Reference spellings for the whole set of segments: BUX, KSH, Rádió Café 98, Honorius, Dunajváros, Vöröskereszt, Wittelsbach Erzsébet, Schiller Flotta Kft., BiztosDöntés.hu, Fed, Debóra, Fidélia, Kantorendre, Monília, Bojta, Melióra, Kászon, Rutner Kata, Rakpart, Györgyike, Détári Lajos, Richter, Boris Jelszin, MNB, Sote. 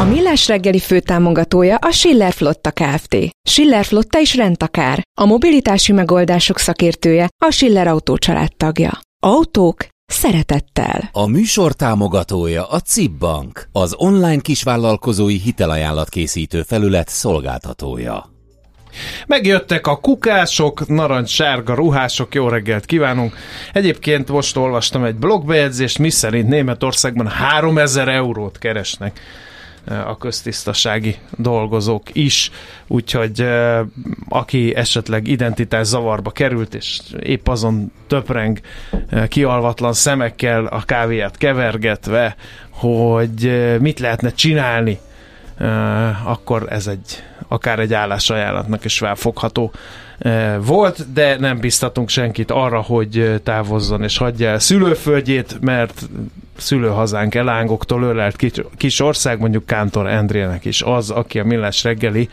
A Millás reggeli főtámogatója a Schiller Flotta Kft. Schiller Flotta is rendtakár. A mobilitási megoldások szakértője, a Schiller Autó család tagja. Autók szeretettel. A műsor támogatója a CIB Bank, az online kisvállalkozói hitelajánlat készítő felület szolgáltatója. Megjöttek a kukások, narancssárga ruhások, jó reggelt kívánunk! Egyébként most olvastam egy blogbejegyzést, miszerint Németországban 3000 eurót keresnek a köztisztasági dolgozók is, úgyhogy aki esetleg identitás zavarba került, és épp azon töpreng kialvatlan szemekkel a kávéját kevergetve, hogy mit lehetne csinálni, akkor ez akár egy állásajánlatnak is felfogható volt, de nem biztatunk senkit arra, hogy távozzon és hagyja el szülőföldjét, mert szülőhazánk elángoktól ölelt kis ország, mondjuk Kantorendrének is az, aki a Millás reggeli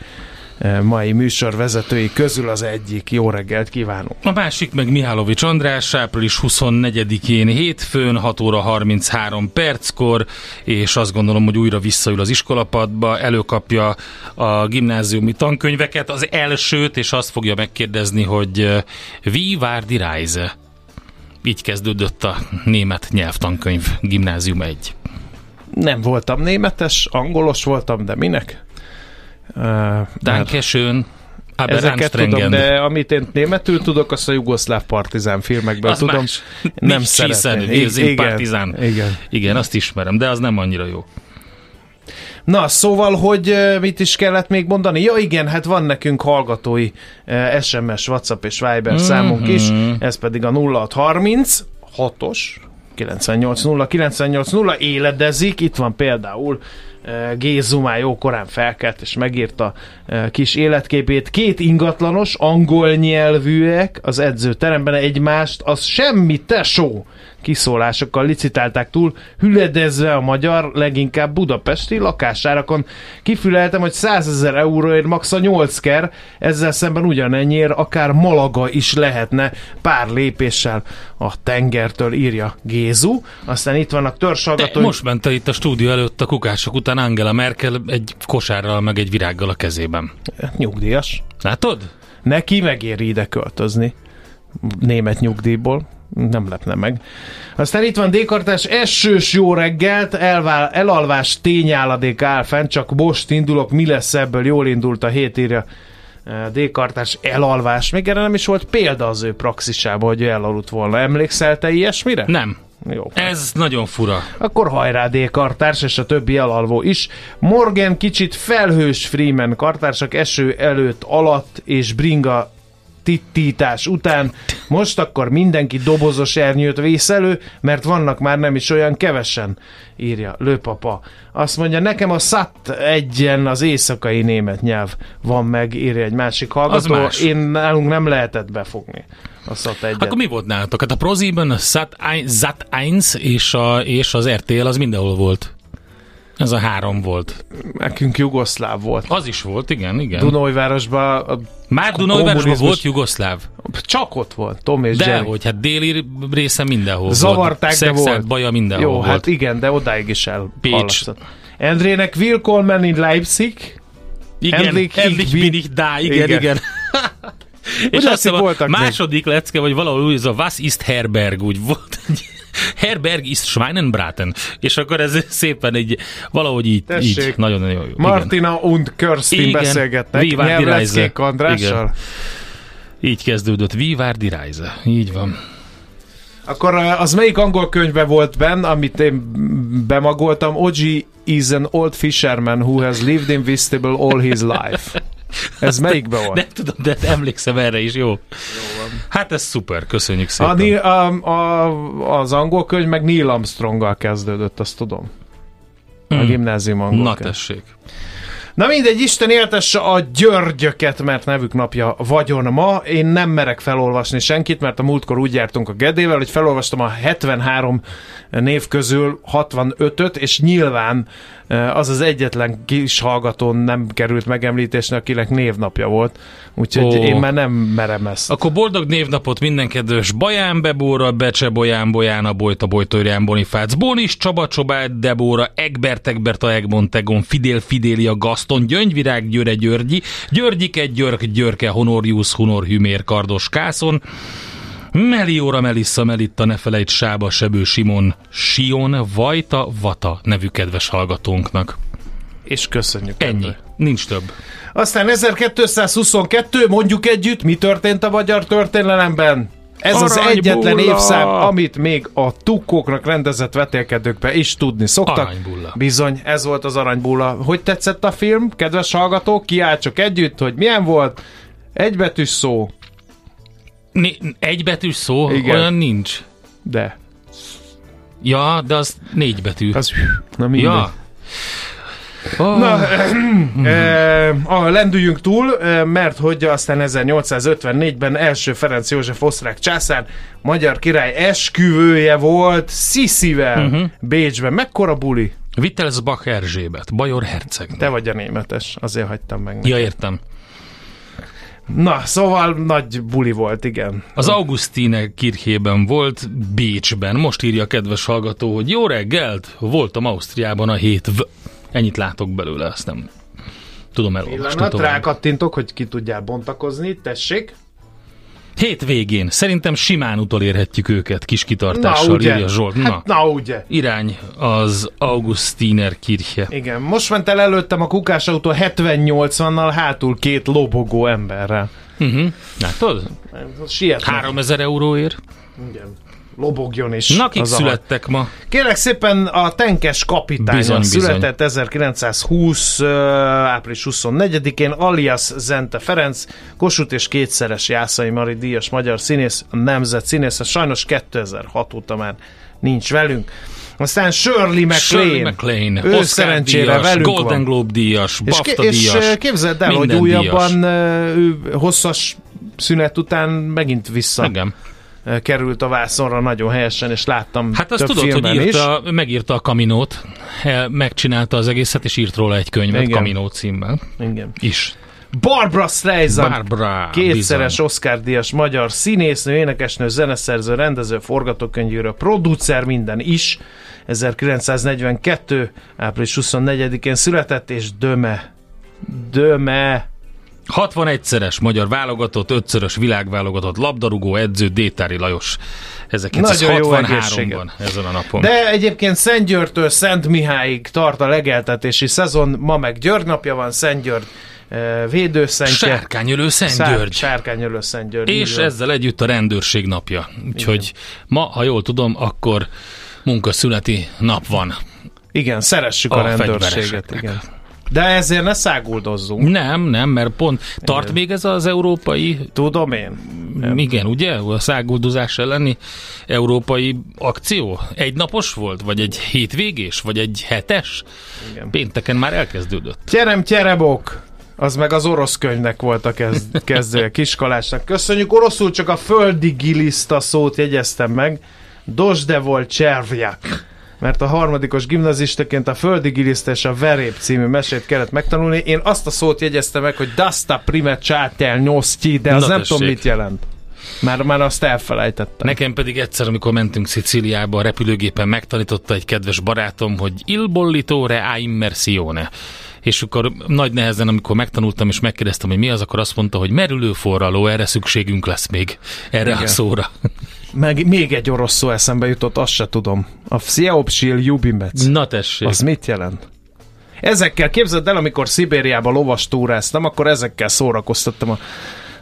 mai műsorvezetői közül az egyik. Jó reggelt kívánunk! A másik meg Mihálovics András, április 24-én hétfőn, 6 óra 33 perckor, és azt gondolom, hogy újra visszaül az iskolapadba, előkapja a gimnáziumi tankönyveket, az elsőt, és azt fogja megkérdezni, hogy wie war die Reise? Így kezdődött a német nyelvtankönyv, gimnázium 1. Nem voltam németes, angolos voltam, de minek? Dankeschön. Ezeket tudom, de amit én németül tudok, azt a jugoszláv partizán filmekből az tudom. Más. Nem szeretném. Igen, azt ismerem, de az nem annyira jó. Na, szóval, hogy mit is kellett még mondani? Ja igen, hát van nekünk hallgatói SMS, WhatsApp és Viber számunk is, ez pedig a 0636-os 980980 éledezik, itt van például Gézumá jókorán felkelt, és megírta kis életképét. 2 ingatlanos, angol nyelvűek az edzőteremben egymást, az semmi tesó kiszólásokkal licitálták túl, hüledezve a magyar, leginkább budapesti lakásárakon. Kifüleltem, hogy 100 000 euróért max. A 8 ker, ezzel szemben ugyanennyiért akár Malaga is lehetne pár lépéssel a tengertől, írja Gézu. Aztán itt vannak törzshallgatói. Most ment itt a stúdió előtt a kukások után Angela Merkel egy kosárral meg egy virággal a kezében. Nyugdíjas. Látod? Neki megéri ide költözni. Német nyugdíjból. Nem lepne meg. Aztán itt van D-kartás, esős jó reggelt, elalvás tényálladék áll fent, csak most indulok, mi lesz ebből, jól indult a hét, írja D-kartás, elalvás. Még erre nem is volt példa az ő praxisában, hogy ő elaludt volna. Emlékszel te ilyesmire? Nem. Jó. Ez nagyon fura. Akkor hajrá D-kartárs és a többi elalvó is. Morgan kicsit felhős Freeman kartársak, eső előtt, alatt és bringa tittítás után. Most akkor mindenki dobozos ernyőt vész elő, mert vannak már nem is olyan kevesen, írja Lőpapa. Azt mondja, nekem a SAT-1-en az éjszakai német nyelv van meg, írja egy másik hallgató. Más. Nálunk nem lehetett befogni a SAT-1-et. Akkor mi volt nálatok? Hát a Proziben a SAT-1 és az RTL az mindenhol volt. Ez a három volt. Nekünk jugoszláv volt. Az is volt, igen, igen. Dunajvárosban... Már Dunajvárosban volt jugoszláv? Csak ott volt, Tom és Jerry. Dehogy, hát déli része mindenhol zavarták, volt. Zavarták, de volt. Szexát, baja mindenhol volt. Jó, hát igen, de odáig is elhalasztott. Endrének Willkommen in Leipzig. Igen, Hendrik Binich da, igen, igen. Igen. És azt voltak második lecke, vagy valahol ez a Was ist Herberg, úgy volt egy Herberg ist Schweinenbraten. És akkor ez szépen így, valahogy így nagyon-nagyon jó. Martina igen. und Kirsten igen. beszélgetnek. Nyelvleckék Andrással. Így kezdődött. Wie war die Reise. Így van. Akkor az melyik angol könyve volt benn, amit én bemagoltam? Oggi is an old fisherman who has lived in Whitstable all his life. Ez melyikben volt? Nem tudom, de emlékszem erre is, jó? Jó van. Hát ez szuper, köszönjük szépen. Az angol könyv meg Neil Armstronggal kezdődött, azt tudom. A gimnázium angol. Na tessék. Na mindegy, Isten éltesse a Györgyöket, mert nevük napja vagyon ma. Én nem merek felolvasni senkit, mert a múltkor úgy jártunk a Gedével, hogy felolvastam a 73 név közül 65-öt, és nyilván az az egyetlen kis hallgatón nem került megemlítésre, akinek névnapja volt. Úgyhogy én már nem merem ezt. Akkor boldog névnapot minden kedves Baján, Bebóra, Becse, Boján, Bojana, Bojta, Bojtórján, Bonifác, Bonis, Csaba, Csobáj, Debóra, Egbert, Egbert, Aegmont, Egon, Fidél, Fidélia, Gaston, Gyöngy, Virág, Győre, Györgyi, Györgyike, Györg, Györke, Honorius, Honor, Hümér, Kardos, Kászon, Melióra, Melissa, Melitta, ne felejt, Sába, Sebő, Simon, Sion, Vajta, Vata nevű kedves hallgatónknak. És köszönjük. Ennyi. Ebből. Nincs több. Aztán 1222, mondjuk együtt, mi történt a magyar történelemben? Ez aranybulla. Az egyetlen évszám, amit még a tukkóknak rendezett vetélkedőkbe is tudni szoktak. Aranybulla. Bizony, ez volt az aranybulla. Hogy tetszett a film? Kedves hallgatók, kiáltsak együtt, hogy milyen volt? Egybetűs szó. Egybetűs szó? Igen. Olyan nincs. De. Ja, de az négy betű. Az, na mindegy. Ja. Oh. Na, lendüljünk túl, mert hogy aztán 1854-ben első Ferenc József osztrák császár magyar király esküvője volt Sziszivel Bécsben. Mekkora buli? Wittelsbach Erzsébet, Bajor herceg. Te vagy a németes, azért hagytam meg. Ja, értem. Na, szóval nagy buli volt, igen. Az Augustine kirchében volt, Bécsben. Most írja a kedves hallgató, hogy jó reggelt, voltam Ausztriában a hétv. Ennyit látok belőle, azt nem tudom elolvasni tovább. Rákattintok, hogy ki tudjál bontakozni, tessék. Hétvégén. Szerintem simán utolérhetjük őket kis kitartással, írja Zsolt. Na. Hát, na ugye. Irány az Augustiner kirche. Igen, most ment el előttem a kukásautó 70-80-nal, hátul két lobogó emberrel. Látod? Sietlen. 3000 euróért. Igen. Lobogjon is. Na, kik születtek ma? Kérlek szépen, a tenkes kapitány született 1920. április 24-én, alias Zente Ferenc, Kossuth és kétszeres Jászai Mari díjas magyar színész, nemzet színész, sajnos 2006 óta már nincs velünk. Aztán Shirley MacLaine, ő szerencsére velünk van. Golden Globe díjas, BAFTA díjas. És képzeld el, hogy újabban hosszas szünet után megint vissza. Igen. Került a vászonra nagyon helyesen, és láttam. Hát azt tudod, hogy megírta a Caminót, megcsinálta az egészet, és írt róla egy könyvet. Igen. Camino címmel. Igen. Is. Barbra Streisand, kétszeres Oscar-díjas magyar színésznő, énekesnő, zeneszerző, rendező, forgatókönyvíró, producer, minden is. 1942. április 24-én született, és Döme 61-szeres magyar válogatott, 5-szörös világválogatott labdarúgó edző Détári Lajos 1963-ban ezen a napon. De egyébként Szentgyörgytől Szent Mihályig tart a legeltetési szezon, ma meg György napja van, Szentgyörgy védőszentje. Sárkányölő Szentgyörgy. Sárkányölő Szentgyörgy. És ezzel együtt a rendőrség napja. Úgyhogy ma, ha jól tudom, akkor munkaszüneti nap van. Igen, szeressük a rendőrséget. Igen. De ezért ne száguldozzunk. Nem, mert pont tart igen. Még ez az európai... Tudom én. Igen, ugye? A száguldozás elleni európai akció. Egy napos volt? Vagy egy hétvégés? Vagy egy hetes? Igen. Pénteken már elkezdődött. Gyerem, bok! Az meg az orosz könyvnek volt a kezdője, kiskalásnak. Köszönjük, oroszul csak a földi giliszta szót jegyeztem meg. Dozsde volt cservják. mert a harmadikos gimnazistaként a Földi Giliszt és a Verép című mesét kellett megtanulni. Én azt a szót jegyeztem meg, hogy Dasta Prime Csátel Nyosztyi, de az nem tudom, mit jelent. Már azt elfelejtettem. Nekem pedig egyszer, amikor mentünk Szicíliába, a repülőgépen megtanította egy kedves barátom, hogy Il bollitore a immersione. És akkor nagy nehezen, amikor megtanultam és megkérdeztem, hogy mi az, akkor azt mondta, hogy merülő forraló, erre szükségünk lesz még, erre igen, a szóra. Meg még egy orosz szó eszembe jutott, azt se tudom. A Vszeobsil Jubimec. Na tessék. Az mit jelent? Ezekkel, képzeld el, amikor Szibériába lovastúráztam, akkor ezekkel szórakoztattam a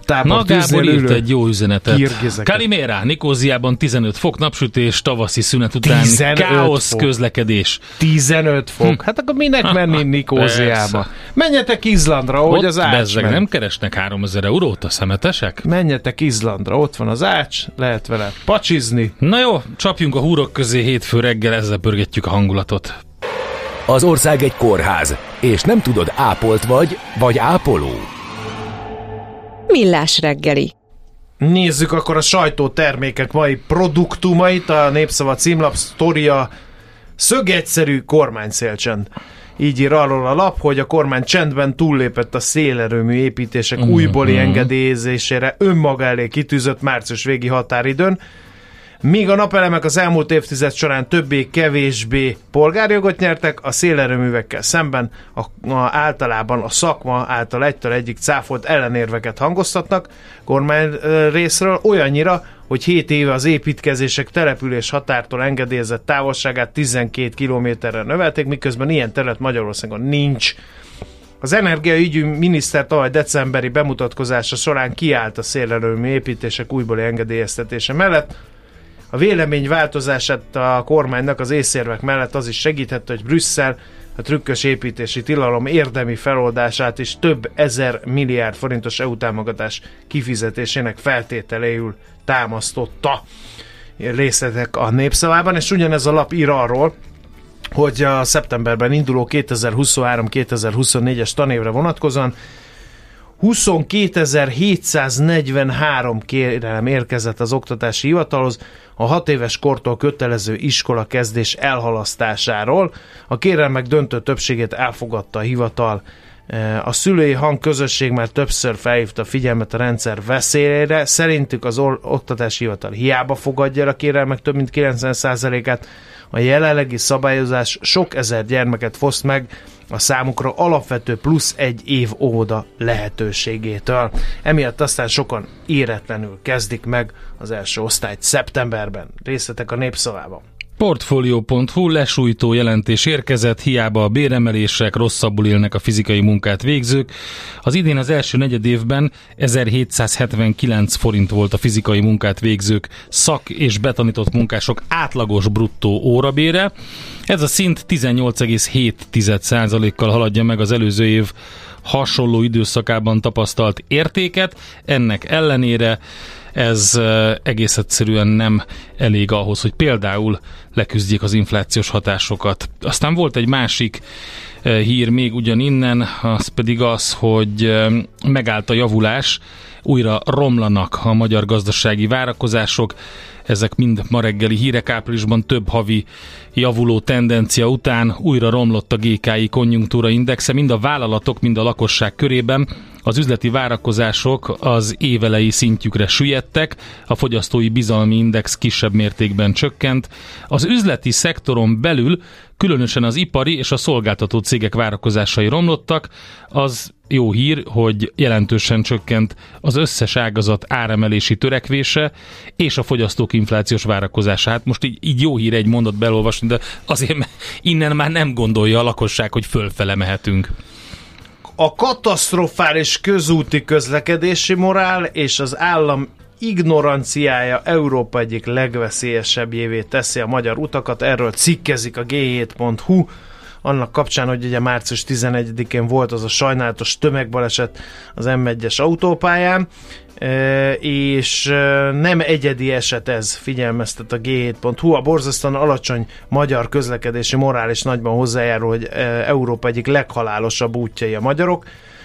tábor tűznél ülő egy jó üzenetet. Kalimera, Nikóziában 15 fok napsütés, tavaszi szünet után káosz közlekedés. 15 fok? Hát akkor minek menni Nikóziába? Menjetek Izlandra, ott, hogy az Ács bezzeg, nem keresnek 3000 eurót a szemetesek? Menjetek Izlandra, ott van az Ács, lehet vele pacsizni. Na jó, csapjunk a húrok közé hétfő reggel, ezzel pörgetjük a hangulatot. Az ország egy kórház, és nem tudod, ápolt vagy ápoló. Millás reggeli. Nézzük akkor a sajtótermékek mai produktumait, a Népszava címlap sztoria szögegyszerű kormányszélcsend. Így ír arról a lap, hogy a kormány csendben túllépett a szélerőmű építések újbóli engedélyezésére önmaga elé kitűzött március végi határidőn, míg a napelemek az elmúlt évtized során többé-kevésbé polgárjogot nyertek, a szélerőművekkel szemben általában a szakma által egytől egyik cáfolt ellenérveket hangoztatnak kormány részről, olyannyira, hogy 7 éve az építkezések település határtól engedélyezett távolságát 12 kilométerre növelték, miközben ilyen terület Magyarországon nincs. Az energiaügyi miniszter tavaly decemberi bemutatkozása során kiállt a szélerőmű építések újbóli engedélyeztetése mellett. A vélemény változását a kormánynak az észérvek mellett az is segíthette, hogy Brüsszel a trükkös építési tilalom érdemi feloldását is több ezer milliárd forintos EU támogatás kifizetésének feltételéül támasztotta. Részletek a Népszavában, és ugyanez a lap ír arról, hogy a szeptemberben induló 2023-2024-es tanévre vonatkozóan 22.743 kérelem érkezett az oktatási hivatalhoz a 6 éves kortól kötelező iskola kezdés elhalasztásáról. A kérelmek döntő többségét elfogadta a hivatal. A szülői hangközösség már többször felhívta a figyelmet a rendszer veszélyére. Szerintük az oktatási hivatal hiába fogadja a kérelmek több mint 90%-át. A jelenlegi szabályozás sok ezer gyermeket foszt meg a számukra alapvető plusz egy év óvoda lehetőségétől. Emiatt aztán sokan éretlenül kezdik meg az első osztályt szeptemberben. Részletek a Népszavában. Portfolio.hu lesújtó jelentés érkezett, hiába a béremelések, rosszabbul élnek a fizikai munkát végzők. Az idén az első negyedévben 1779 forint volt a fizikai munkát végzők szak- és betanított munkások átlagos bruttó órabére. Ez a szint 18,7%-kal haladja meg az előző év hasonló időszakában tapasztalt értéket. Ennek ellenére ez egész egyszerűen nem elég ahhoz, hogy például leküzdjék az inflációs hatásokat. Aztán volt egy másik hír még ugyaninnen, az pedig az, hogy megállt a javulás, újra romlanak a magyar gazdasági várakozások. Ezek mind ma reggeli hírek, áprilisban több havi javuló tendencia után újra romlott a GKI konjunktúraindexe, mind a vállalatok, mind a lakosság körében. Az üzleti várakozások az évelei szintjükre süllyedtek, a fogyasztói bizalmi index kisebb mértékben csökkent. Az üzleti szektoron belül különösen az ipari és a szolgáltató cégek várakozásai romlottak. Az jó hír, hogy jelentősen csökkent az összes ágazat áremelési törekvése és a fogyasztók inflációs várakozása. Hát most így jó hír egy mondat belolvasni, de azért innen már nem gondolja a lakosság, hogy fölfele mehetünk. A katasztrofális közúti közlekedési morál és az állam ignoranciája Európa egyik legveszélyesebbjévé teszi a magyar utakat. Erről cikkezik a g7.hu. Annak kapcsán, hogy ugye március 11-én volt az a sajnálatos tömegbaleset az M1-es autópályán, és nem egyedi eset ez, figyelmeztet a G7.hu. A borzasztóan alacsony magyar közlekedési morál is nagyban hozzájárul, hogy Európa egyik leghalálosabb útjai a magyarok.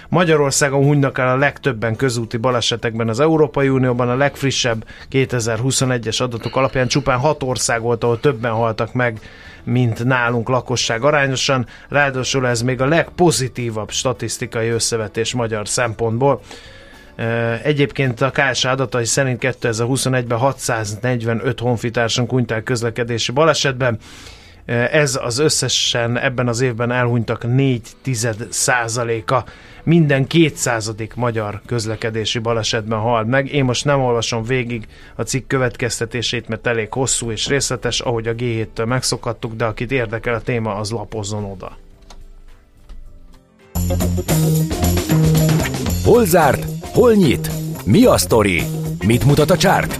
Magyarországon hunynak el a legtöbben közúti balesetekben az Európai Unióban, a legfrissebb 2021-es adatok alapján csupán 6 ország volt, ahol többen haltak meg mint nálunk lakosság arányosan, ráadásul ez még a legpozitívabb statisztikai összevetés magyar szempontból. Egyébként a KSH adatai szerint 2021-ben 645 honfitársunk hunyt el közlekedési balesetben. Ez az összesen ebben az évben elhunytak 0,4%-a. Minden 200. magyar közlekedési balesetben halt meg. Én most nem olvasom végig a cikk következtetését, mert elég hosszú és részletes, ahogy a G7-től megszokhattuk, de akit érdekel a téma, az lapozzon oda. Hol zárt? Hol nyit? Mi a sztori? Mit mutat a csárt?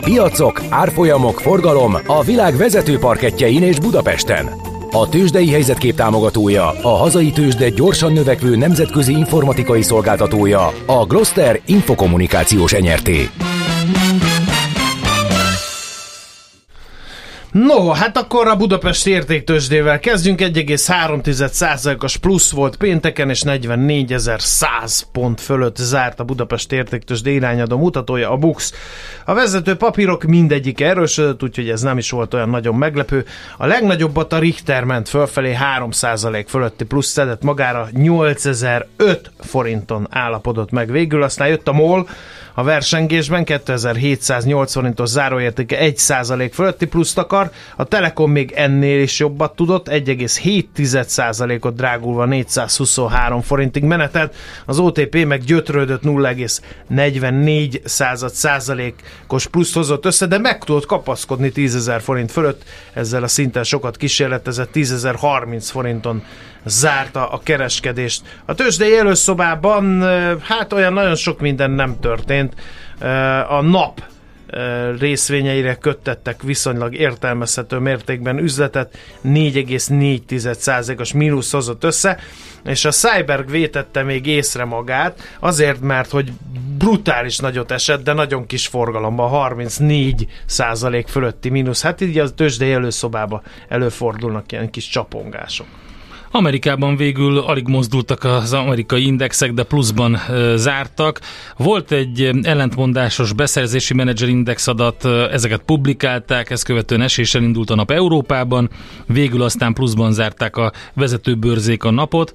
Piacok, árfolyamok, forgalom a világ vezető parkettjein és Budapesten. A Tőzsdei Helyzetkép támogatója, a hazai tőzsde gyorsan növekvő nemzetközi informatikai szolgáltatója, a Gloster Infokommunikációs Nrt. No, hát akkor a Budapest értéktőzsdével kezdjünk. 1,3%-os plusz volt pénteken, és 44.100 pont fölött zárt a Budapest értéktőzsde irányadó mutatója, a BUX. A vezető papírok mindegyik erősödött, úgyhogy ez nem is volt olyan nagyon meglepő. A legnagyobbat a Richter ment fölfelé, 3% fölötti plusz szedett magára, 8.005 forinton állapodott meg végül. Aztán jött a MOL a versengésben, 2.708 forintos záróértéke, 1% fölötti pluszt akar. A Telekom még ennél is jobbat tudott, 1,7%-ot drágulva 423 forintig menetelt, az OTP meg gyötrődött, 0,44%-os plusz hozott össze, de meg tudott kapaszkodni 10.000 forint fölött, ezzel a szinten sokat kísérletezett, 10.030 forinton zárta a kereskedést. A tőzsdei előszobában hát olyan nagyon sok minden nem történt. A NAP részvényeire köttettek viszonylag értelmezhető mértékben üzletet, 4,4%-os mínusz hozott össze, és a Cyberg vétette még észre magát, azért, mert hogy brutális nagyot esett, de nagyon kis forgalomban, 34% fölötti mínusz. Hát így a tőzsdei előszobába előfordulnak ilyen kis csapongások. Amerikában végül alig mozdultak az amerikai indexek, de pluszban zártak. Volt egy ellentmondásos beszerzési menedzserindex adat, ezeket publikálták, ezt követően eséssel indult a nap Európában, végül aztán pluszban zárták a vezetőbörzék a napot.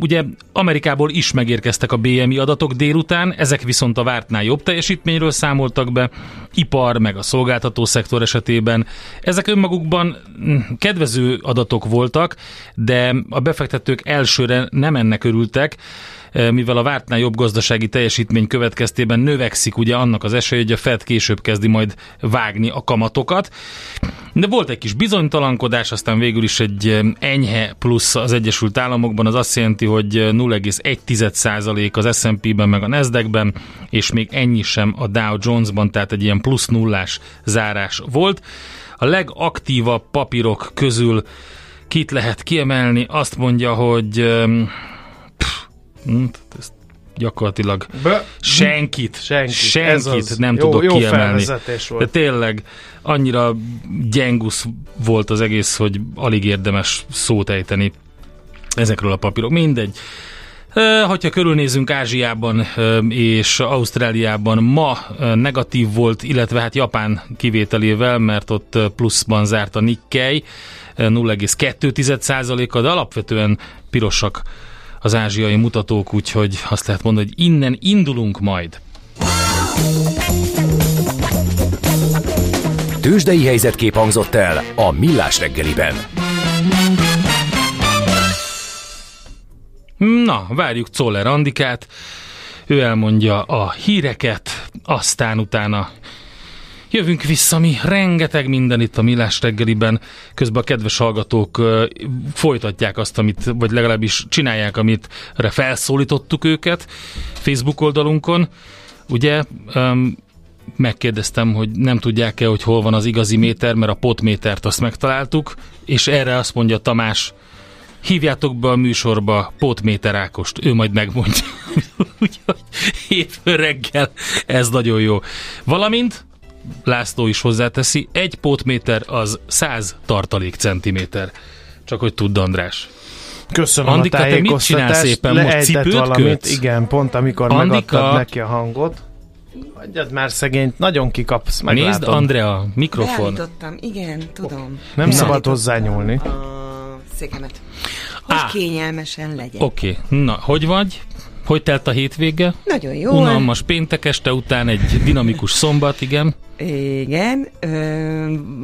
Ugye Amerikából is megérkeztek a BMI adatok délután, ezek viszont a vártnál jobb teljesítményről számoltak be, ipar meg a szolgáltató szektor esetében. Ezek önmagukban kedvező adatok voltak, de a befektetők elsőre nem ennek örültek, mivel a vártnál jobb gazdasági teljesítmény következtében növekszik ugye annak az esélye, hogy a Fed később kezdi majd vágni a kamatokat. De volt egy kis bizonytalankodás, aztán végül is egy enyhe plusz az Egyesült Államokban, az azt jelenti, hogy 0,1% az S&P-ben meg a Nasdaq-ben, és még ennyi sem a Dow Jones-ban, tehát egy ilyen plusz nullás zárás volt. A legaktívabb papírok közül kit lehet kiemelni? Azt mondja, hogy gyakorlatilag senkit nem tudok jó kiemelni. De tényleg annyira gyengusz volt az egész, hogy alig érdemes szót ejteni ezekről a papírok. Mindegy. Hogyha körülnézünk Ázsiában és Ausztráliában, ma negatív volt, illetve hát Japán kivételével, mert ott pluszban zárt a Nikkei 0,2%-a, de alapvetően pirosak az ázsiai mutatók, úgyhogy azt lehet mondani, hogy innen indulunk majd. Tőzsdei helyzetkép hangzott el a Millás reggeliben. Na, várjuk Czoller Andikát, ő elmondja a híreket, aztán utána jövünk vissza mi, rengeteg minden itt a Millás reggeliben. Közben a kedves hallgatók folytatják azt, amit, vagy legalábbis csinálják, amit felszólítottuk őket Facebook oldalunkon. Ugye megkérdeztem, hogy nem tudják-e, hogy hol van az igazi méter, mert a potmétert azt megtaláltuk, és erre azt mondja Tamás, hívjátok be a műsorba Pótméter Ákost, ő majd megmondja. Úgyhogy hétfő reggel, ez nagyon jó. Valamint László is hozzáteszi, egy pótméter az 100 tartalékcentiméter. Csak hogy tudd, András. Köszönöm, Andika, a tájékoztatást. Andika, te mit csinálsz éppen most? Cipőt kötsz? Igen, pont amikor Andika megadtad neki a hangot. Hagyjad már szegényt, nagyon kikapsz, meglátom. Nézd, Andrea, mikrofon. Beállítottam, igen, tudom. Nem szabad hozzányúlni. A székemet. Hogy kényelmesen legyen. Oké, na, hogy vagy? Hogy telt a hétvége? Nagyon jó. Unalmas péntek este után egy dinamikus szombat, igen. Igen,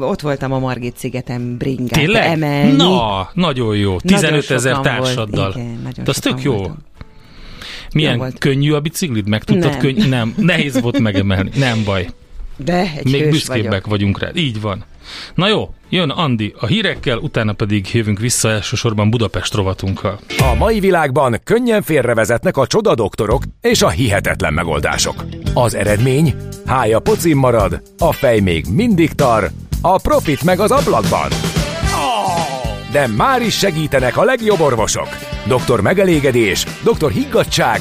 ott voltam a Margit-szigeten bringát emelni. Na, nagyon jó. 15 000 társaddal. Igen, az tök jó. Voltam. Milyen könnyű a biciklid? Meg tudtad? Nem. Nem, nehéz volt megemelni. Nem baj. De egy még büszkébbek vagyunk rá. Így van. Na jó, jön Andi a hírekkel, utána pedig jövünk vissza elsősorban Budapest rovatunkkal. A mai világban könnyen félrevezetnek a csodadoktorok és a hihetetlen megoldások. Az eredmény? Hája pocim marad, a fej még mindig tar, a profit meg az ablakban. De már is segítenek a legjobb orvosok. Doktor megelégedés, doktor higgadtság,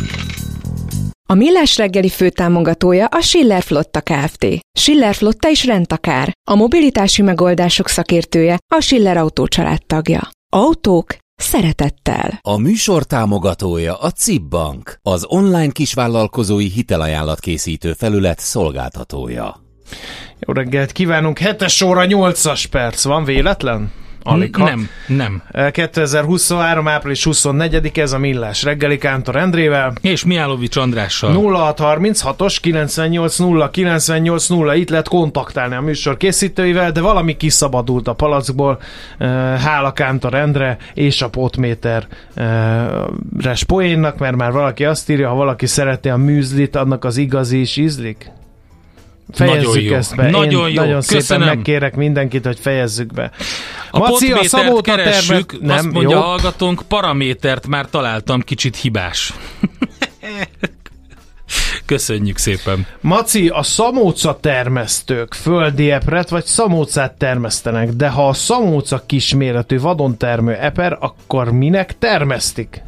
A Millás reggeli főtámogatója a Schiller Flotta Kft. Schiller Flotta is rendtakár, a mobilitási megoldások szakértője, a Schiller Autó család tagja. Autók szeretettel. A műsor támogatója a CIB Bank, az online kisvállalkozói hitelajánlat készítő felület szolgáltatója. Jó reggelt kívánunk, 7-es óra 8-as perc, van véletlen? Aligha. Nem. 2023. április 24-e ez a Millás reggeli Kantorendrével. És Mihálovics Andrással. 0636-os 980980 itt lehet kontaktálni a műsor készítőivel, de valami kiszabadult a palackból. Hála Kantorendre és a potméteres poénnak, mert már valaki azt írja, ha valaki szereti a műzlit, annak az igazi is ízlik. Fejezzük ezt be. Nagyon jó. Nagyon szépen köszönöm. Megkérek mindenkit, hogy fejezzük be. A Maci, a Szabót keressük, nem, azt mondja jó. Hallgatónk, paramétert már találtam, kicsit hibás. Köszönjük szépen. Maci, a szamóca termesztők földi epret vagy szamócát termesztenek, de ha a szamóca kisméretű vadon termő eper, akkor minek termesztik?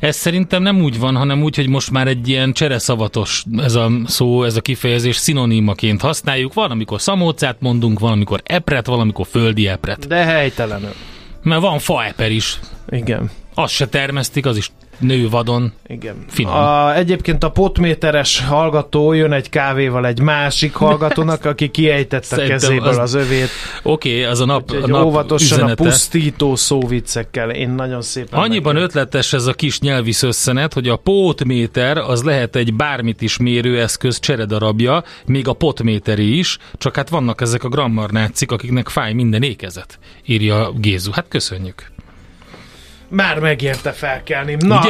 Ez szerintem nem úgy van, hanem úgy, hogy most már egy ilyen csereszavatos ez a szó, ez a kifejezés szinonímaként használjuk. Van, amikor szamócát mondunk, van, amikor epret, van, amikor földi epret. De helytelenül. Mert van faeper is. Igen. Azt se termesztik, az is nő vadon. Igen. Finom. Egyébként a potméteres hallgató jön egy kávéval egy másik hallgatónak, aki kiejtette a kezéből az övét. Oké, az a nap üzenete. Óvatosan a pusztító szóviccekkel. Én nagyon szépen annyiban megint. Ötletes ez a kis nyelvisz összenet, hogy a potméter az lehet egy bármit is mérő eszköz cseredarabja, még a potméteri is, csak hát vannak ezek a grammarnácik, akiknek fáj minden ékezet, írja Gézu. Hát köszönjük. Már megérte felkelni. Na,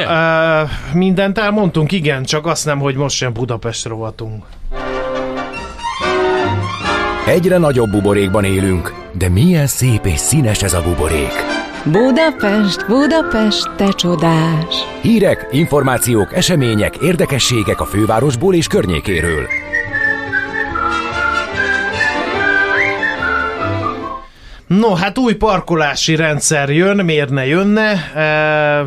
mindent elmondtunk, igen, csak azt nem, hogy most sem Budapest rovatunk. Egyre nagyobb buborékban élünk, de milyen szép és színes ez a buborék. Budapest, Budapest, te csodás! Hírek, információk, események, érdekességek a fővárosból és környékéről. No, hát új parkolási rendszer jön, miért ne jönne?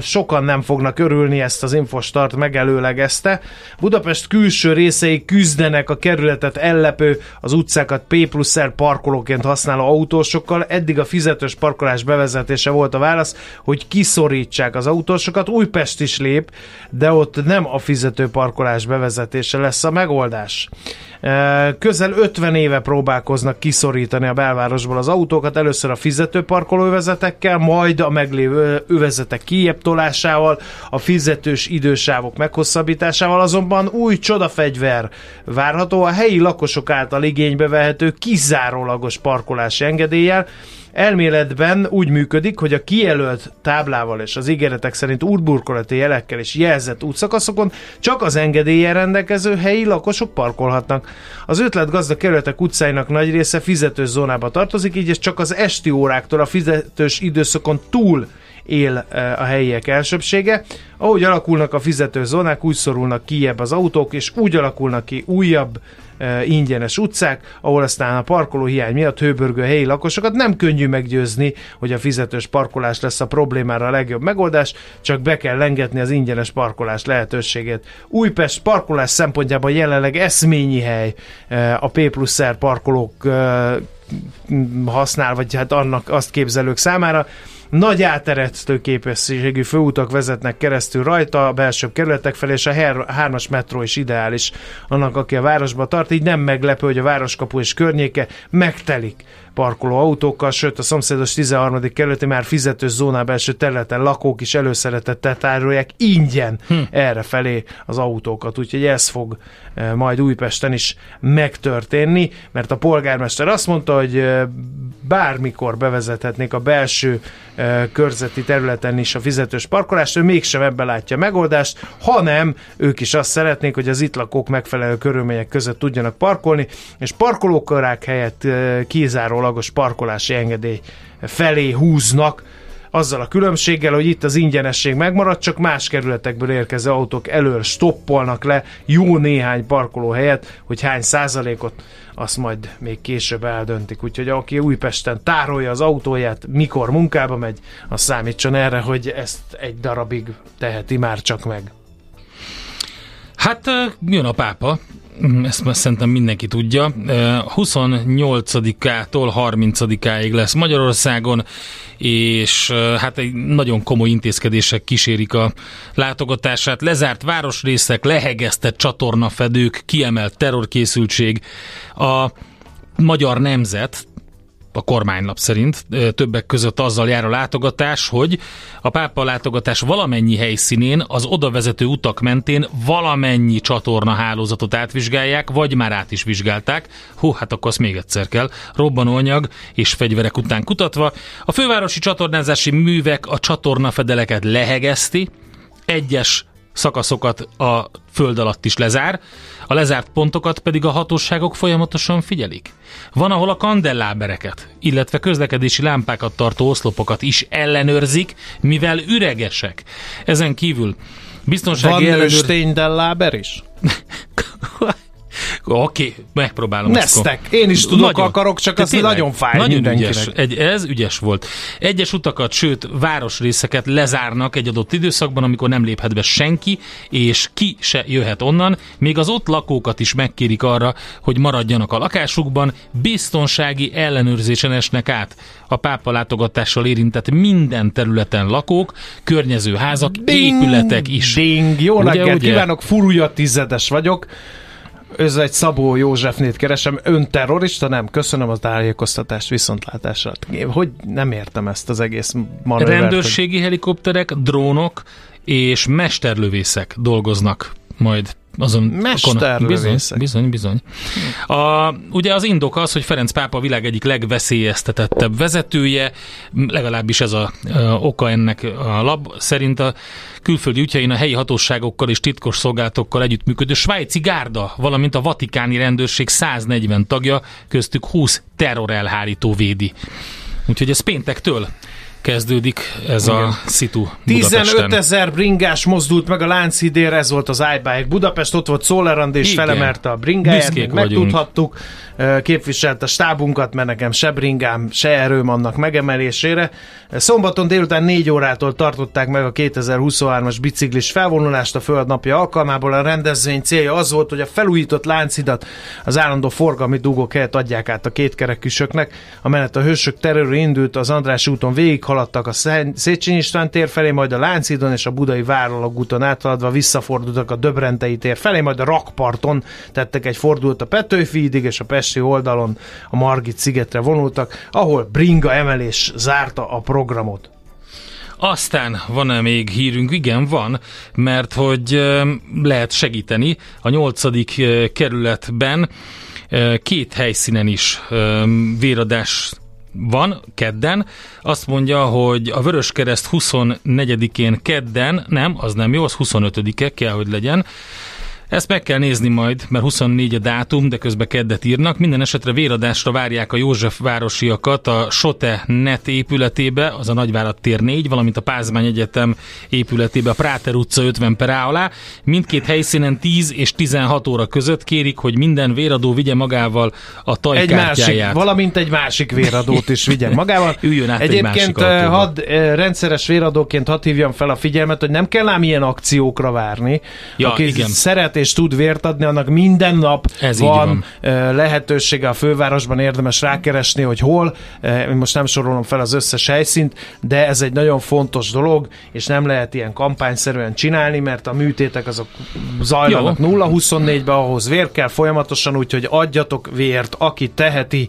Sokan nem fognak örülni, ezt az Infostart megelőlegezte. Budapest külső részei küzdenek a kerületet ellepő, az utcákat P+R parkolóként használó autósokkal. Eddig a fizetős parkolás bevezetése volt a válasz, hogy kiszorítsák az autósokat. Újpest is lép, de ott nem a fizető parkolás bevezetése lesz a megoldás. Közel 50 éve próbálkoznak kiszorítani a belvárosból az autókat, először a fizető parkolóövezetekkel, majd a meglévő övezetek kijebb tolásával, a fizetős idősávok meghosszabbításával, azonban új csodafegyver várható, a helyi lakosok által igénybe vehető kizárólagos parkolási engedéllyel. Elméletben úgy működik, hogy a kijelölt táblával és az ígéretek szerint útburkolati jelekkel és jelzett útszakaszokon csak az engedéllyel rendelkező helyi lakosok parkolhatnak. Az ötletgazdag kerületek utcáinak nagy része fizetős zónába tartozik, így ez csak az esti óráktól a fizetős időszakon túl él a helyiek elsőbsége. Ahogy alakulnak a fizetőzónák, úgy szorulnak kijebb az autók, és úgy alakulnak ki újabb ingyenes utcák, ahol aztán a parkolóhiány miatt hőbörgő helyi lakosokat nem könnyű meggyőzni, hogy a fizetős parkolás lesz a problémára a legjobb megoldás, csak be kell lengetni az ingyenes parkolás lehetőségét. Újpest parkolás szempontjában jelenleg eszményi hely a P+R parkolók használ, vagy hát annak azt képzelők számára. Nagy áteresztő képességű főutak vezetnek keresztül rajta, a belsőbb kerületek felé, és a 3-as metró is ideális annak, aki a városba tart, így nem meglepő, hogy a városkapu és környéke megtelik parkoló autókkal, sőt a szomszédos 13. kerületi már fizetős zónában első területen lakók is előszeretettel tárolják ingyen errefelé az autókat, úgyhogy ez fog majd Újpesten is megtörténni, mert a polgármester azt mondta, hogy bármikor bevezethetnék a belső körzeti területen is a fizetős parkolást, ő mégsem ebben látja a megoldást, hanem ők is azt szeretnék, hogy az itt lakók megfelelő körülmények között tudjanak parkolni, és parkolókarák helyett kizárólagos parkolási engedély felé húznak, azzal a különbséggel, hogy itt az ingyenesség megmarad, csak más kerületekből érkező autók elől stoppolnak le jó néhány parkoló helyet, hogy hány százalékot, azt majd még később eldöntik. Úgyhogy aki Újpesten tárolja az autóját, mikor munkába megy, az számítson erre, hogy ezt egy darabig teheti már csak meg. Hát jön a pápa. Ezt már szerintem mindenki tudja. 28-ától 30-áig lesz Magyarországon, és hát egy nagyon komoly intézkedések kísérik a látogatását. Lezárt városrészek, lehegeztett csatornafedők, kiemelt terrorkészültség. A Magyar Nemzet a kormánylap szerint többek között azzal jár a látogatás, hogy a pápa látogatás valamennyi helyszínén az odavezető utak mentén valamennyi csatornahálózatot átvizsgálják, vagy már át is vizsgálták. Hú, hát akkor azt még egyszer kell. Robbanóanyag és fegyverek után kutatva. A fővárosi csatornázási művek a csatornafedeleket lehegezti, egyes szakaszokat a föld alatt is lezár, a lezárt pontokat pedig a hatóságok folyamatosan figyelik. Van, ahol a kandellábereket, illetve közlekedési lámpákat tartó oszlopokat is ellenőrzik, mivel üregesek. Ezen kívül biztonsági Van nősténydelláber is? Oké, megpróbálom. Nesztek, én is tudok, nagyon, akarok, csak az nagyon fáj nagyon mindenkinek. Ügyes. Ez ügyes volt. Egyes utakat, sőt városrészeket lezárnak egy adott időszakban, amikor nem léphet be senki, és ki se jöhet onnan. Még az ott lakókat is megkérik arra, hogy maradjanak a lakásukban, biztonsági ellenőrzésen esnek át a pápa látogatással érintett minden területen lakók, környező házak, épületek is. Ding, jó reggelt kívánok, furulja tizedes vagyok. Ez egy Szabó Józsefnét keresem, ön terrorista? Nem, köszönöm az tájékoztatást, viszontlátásra. Hogy nem értem ezt az egész manővert. Rendőrségi helikopterek, drónok és mesterlövészek dolgoznak majd azon. Mesterlövészek? Bizony. Ugye az indok az, hogy Ferenc pápa világ egyik legveszélyeztetettebb vezetője, legalábbis ez a oka ennek a lap szerint a külföldi ügyhein a helyi hatóságokkal és titkos szolgálatokkal együttműködő svájci gárda, valamint a vatikáni rendőrség 140 tagja, köztük 20 terrorelhárító védi. Úgyhogy ez péntektől kezdődik ez a szitu Budapesten. 15 000 bringás mozdult meg a Lánchídére, ez volt az iBike Budapest, ott volt Szólerand és felemerte a bringáját, megtudhattuk, képviselt a stábunkat, mert nekem se bringám, se erőm annak megemelésére. Szombaton délután 4 órától tartották meg a 2023-as biciklis felvonulást a földnapja alkalmából. A rendezvény célja az volt, hogy a felújított Lánchidat az állandó forgalmi dugók helyett adják át a kétkerekűsöknek. A menet a Hősök teréről indult, az András úton végig haladtak a Széchenyi István tér felé, majd a Lánchídon és a Budai Váralagúton áthaladva visszafordultak a Döbrentei tér felé, majd a Rakparton tettek egy fordult a Petőfi-ig, és a pesti oldalon a Margit-szigetre vonultak, ahol bringa emelés zárta a programot. Aztán van-e még hírünk? Igen, van, mert hogy lehet segíteni a 8. kerületben 2 helyszínen is véradás van, kedden. Azt mondja, hogy a Vöröskereszt 24-én kedden, nem, az nem jó, az 25-e kell, hogy legyen. Ezt meg kell nézni majd, mert 24 a dátum, de közben keddet írnak. Minden esetre véradásra várják a józsefvárosiakat a Sote Net épületébe, az a Nagyvárad tér 4, valamint a Pázmány Egyetem épületébe, a Práter utca 50/A alá. Mindkét helyszínen 10 és 16 óra között kérik, hogy minden véradó vigye magával a tajkártyáját. Valamint egy másik véradót is vigye magával. Üljön át egyébként egy másik autóba. Rendszeres véradóként hadd hívjam fel a figyelmet, hogy nem kell ám ilyen akciókra várni. Ja, aki igen. Szeret és tud vért adni, annak minden nap van lehetősége a fővárosban, érdemes rákeresni, hogy hol. Most nem sorolom fel az összes helyszínt, de ez egy nagyon fontos dolog, és nem lehet ilyen kampányszerűen csinálni, mert a műtétek azok zajlanak 0-24-ben, ahhoz vér kell folyamatosan, úgyhogy adjatok vért, aki teheti.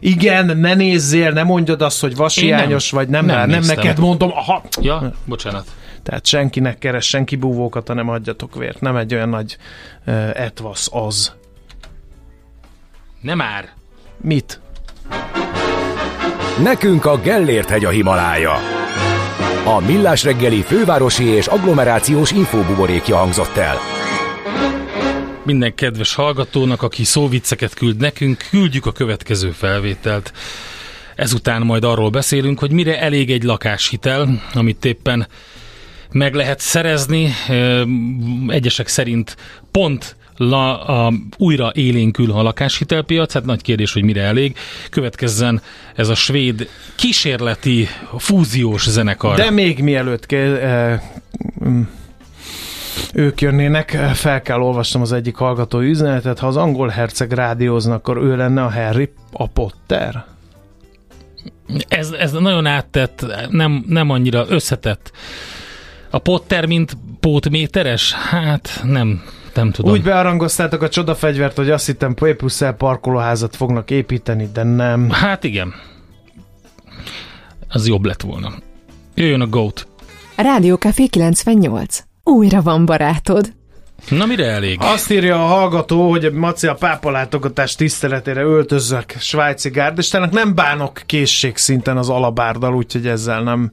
Igen, ne nézzél, ne mondjad azt, hogy vashiányos vagy, nem neked mondom. Aha. Ja, bocsánat. Tehát senkinek keressen kibúvókat, hanem adjatok vért. Nem egy olyan nagy etvasz az. Nem már. Mit? Nekünk a Gellért-hegy a Himalája. A Millás reggeli fővárosi és agglomerációs infóbuborékja hangzott el. Minden kedves hallgatónak, aki szóvicceket küld nekünk, küldjük a következő felvételt. Ezután majd arról beszélünk, hogy mire elég egy lakáshitel, amit éppen meg lehet szerezni. Egyesek szerint pont újra élénkül a lakáshitelpiac, hát nagy kérdés, hogy mire elég. Következzen ez a svéd kísérleti fúziós zenekar. De még mielőtt ők jönnének, fel kell olvasnom az egyik hallgatói üzenetet. Ha az angol herceg rádiózna, akkor ő lenne a Harry Potter. Ez nagyon áttett, nem annyira összetett. A Potter, mint pótméteres? Hát nem tudom. Úgy bearangoztátok a csodafegyvert, hogy azt hittem P+L parkolóházat fognak építeni, de nem. Hát igen. Az jobb lett volna. Jöjjön a GOAT. Rádió Café 98. Újra van barátod. Na, mire elég? Azt írja a hallgató, hogy a pápa látogatás tiszteletére öltözzek svájci gárdistának. Nem bánok készségszinten az alabárdal, úgyhogy ezzel nem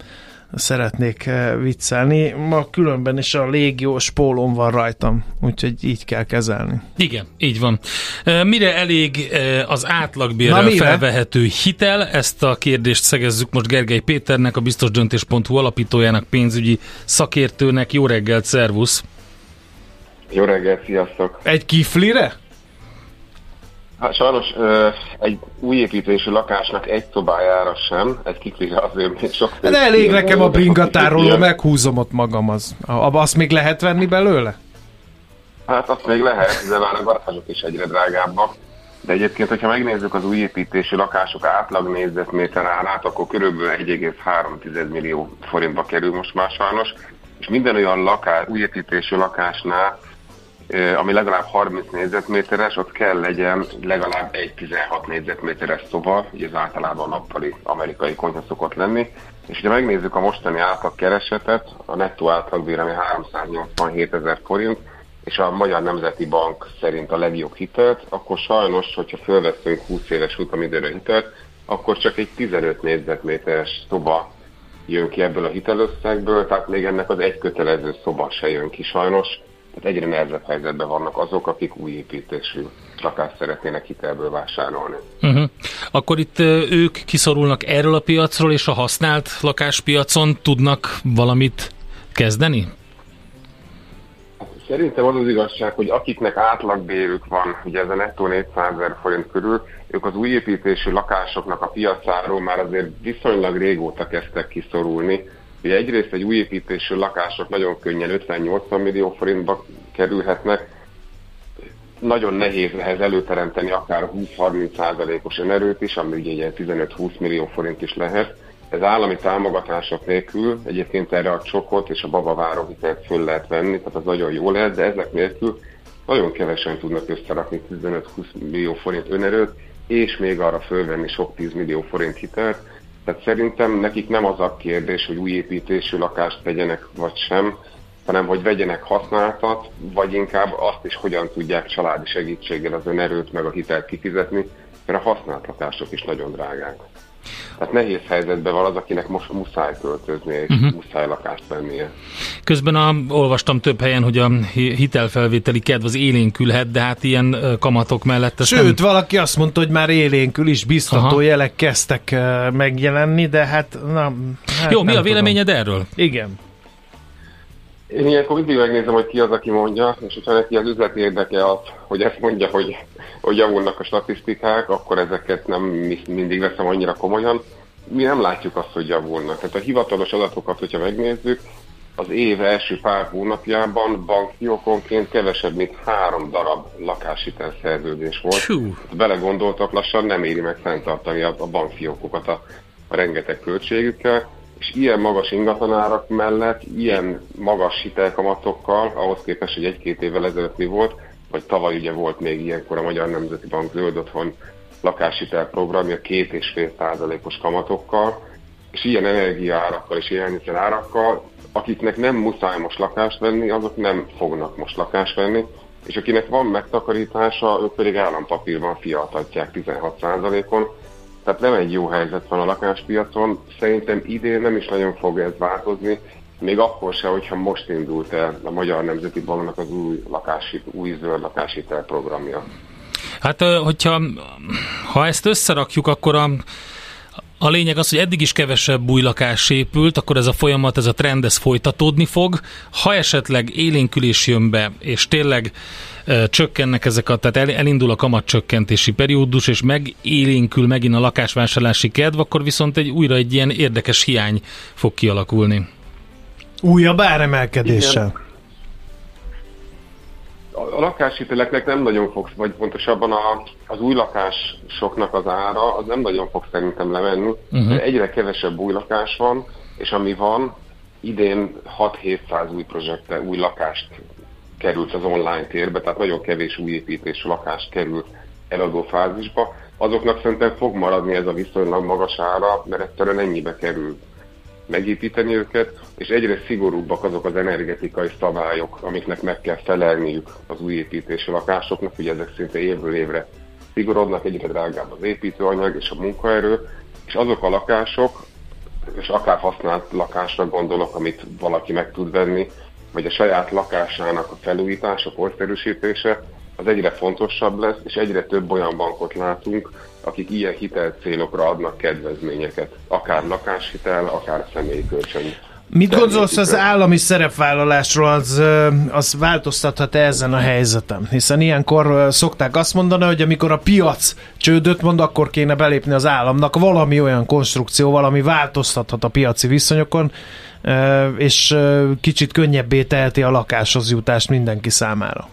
szeretnék viccelni. Ma különben is a légiós pólom van rajtam, úgyhogy így kell kezelni. Igen, így van. Mire elég az átlagbérrel felvehető hitel? Ezt a kérdést szegezzük most Gergely Péternek, a biztosdöntés.hu alapítójának, pénzügyi szakértőnek. Jó reggelt, szervusz! Jó reggelt, sziasztok! Egy kiflire? Hát sajnos egy újépítésű lakásnak egy szobájára sem, egy kiflire azért még sok... De elég nekem a bringatáról, meghúzom ott magam az. Azt még lehet venni belőle? Hát azt még lehet, de már a garázsok is egyre drágábbak. De egyébként, hogyha megnézzük az újépítésű lakások átlag négyzetméter árát, akkor körülbelül 1,3 millió forintba kerül most már sajnos. És minden olyan lakás, újépítésű lakásnál, ami legalább 30 négyzetméteres, ott kell legyen legalább egy 16 négyzetméteres szoba, így ez általában nappali amerikai konyha szokott lenni. És ha megnézzük a mostani átlagkeresetet, a nettó átlagbér, ami 387 000 forint, és a Magyar Nemzeti Bank szerint a legjobb hitelt, akkor sajnos, hogyha fölveszünk 20 éves futamidőre hitelt, akkor csak egy 15 négyzetméteres szoba jön ki ebből a hitelösszegből, tehát még ennek az egy kötelező szoba se jön ki sajnos. Tehát egyre nehezebb helyzetben vannak azok, akik új építésű lakást szeretnének hitelből vásárolni. Uh-huh. Akkor itt ők kiszorulnak erről a piacról, és a használt lakáspiacon tudnak valamit kezdeni? Szerintem az az igazság, hogy akiknek átlagbérük van, ugye ez a nettó 400 000 forint körül, ők az újépítésű lakásoknak a piacáról már azért viszonylag régóta kezdtek kiszorulni. Ugye egyrészt egy újépítésű lakások nagyon könnyen 50-80 millió forintba kerülhetnek. Nagyon nehéz lehet előteremteni akár 20-30%-os önerőt is, ami ugye ilyen 15-20 millió forint is lehet. Ez állami támogatások nélkül, egyébként erre a csokot és a babaváró hitelt föl lehet venni, tehát az nagyon jó lehet, de ezek nélkül nagyon kevesen tudnak összerakni 15-20 millió forint önerőt, és még arra fölvenni sok 10 millió forint hitelt. Tehát szerintem nekik nem az a kérdés, hogy új építésű lakást vegyenek vagy sem, hanem hogy vegyenek használtat, vagy inkább azt is, hogyan tudják családi segítséggel az önerőt meg a hitelt kifizetni, mert a használt lakások is nagyon drágák. Hát nehéz helyzetben van az, akinek most muszáj költözni, és muszáj lakást vennie. Közben olvastam több helyen, hogy a hitelfelvételi kedv az élénkülhet, de hát ilyen kamatok mellett... Sőt, valaki azt mondta, hogy már élénkül is, biztató jelek kezdtek megjelenni, de hát... Jó, mi a véleményed erről? Igen. Én ilyenkor mindig megnézem, hogy ki az, aki mondja, és hogyha neki az üzleti érdeke az, hogy ezt mondja, hogy javulnak a statisztikák, akkor ezeket nem mindig veszem annyira komolyan. Mi nem látjuk azt, hogy javulnak. Tehát a hivatalos adatokat, hogyha megnézzük, az év első pár hónapjában bankfiókonként kevesebb, mint 3 darab lakáshitel szerződés volt. Belegondoltak, lassan nem éri meg fenntartani a bankfiókokat a rengeteg költségükkel. És ilyen magas ingatlanárak mellett, ilyen magas hitelkamatokkal, ahhoz képest, hogy 1-2 évvel ezelőtt mi volt, vagy tavaly ugye volt még ilyenkor a Magyar Nemzeti Bank zöld otthon lakáshitelprogramja 2,5%-os kamatokkal, és ilyen energiaárakkal és élelmiszerárakkal, akiknek nem muszáj most lakást venni, azok nem fognak most lakást venni, és akinek van megtakarítása, ők pedig állampapírban fiatatják 16%-on, tehát nem egy jó helyzet van a lakáspiacon, szerintem idén nem is nagyon fog ez változni, még akkor se, hogyha most indult el a Magyar Nemzeti Banknak az új zöld lakáshitel programja. Hát, ha ezt összerakjuk, akkor a lényeg az, hogy eddig is kevesebb új lakás épült, akkor ez a folyamat, ez a trend, ez folytatódni fog. Ha esetleg élénkülés jön be, és tényleg csökkennek ezek tehát elindul a kamatcsökkentési periódus, és megélénkül megint a lakásvásárlási kedv, akkor viszont újra egy ilyen érdekes hiány fog kialakulni. Újabb áremelkedéssel. Igen. A lakáshiteleknek nem nagyon fog, vagy pontosabban az új lakásoknak az ára, az nem nagyon fog szerintem lemenni. De egyre kevesebb új lakás van, és ami van, idén 6-700 új lakást került az online térbe, tehát nagyon kevés új építésű lakást került eladó fázisba. Azoknak szerintem fog maradni ez a viszonylag magas ára, mert egyszerűen ennyibe kerül megépíteni őket, és egyre szigorúbbak azok az energetikai szabályok, amiknek meg kell felelniük az új építési lakásoknak, ugye ezek szinte évről évre szigorodnak, egyre drágább az építőanyag és a munkaerő, és azok a lakások, és akár használt lakásra gondolok, amit valaki meg tud venni, vagy a saját lakásának a felújítása, korszerűsítése, az egyre fontosabb lesz, és egyre több olyan bankot látunk, akik ilyen hitelcélokra adnak kedvezményeket, akár lakáshitel, akár személykölcsön. Mit gondolsz az állami szerepvállalásról, az változtathat-e ezen a helyzetem? Hiszen ilyenkor szokták azt mondani, hogy amikor a piac csődöt mond, akkor kéne belépni az államnak valami olyan konstrukcióval, ami változtathat a piaci viszonyokon, és kicsit könnyebbé teheti a lakáshoz jutást mindenki számára.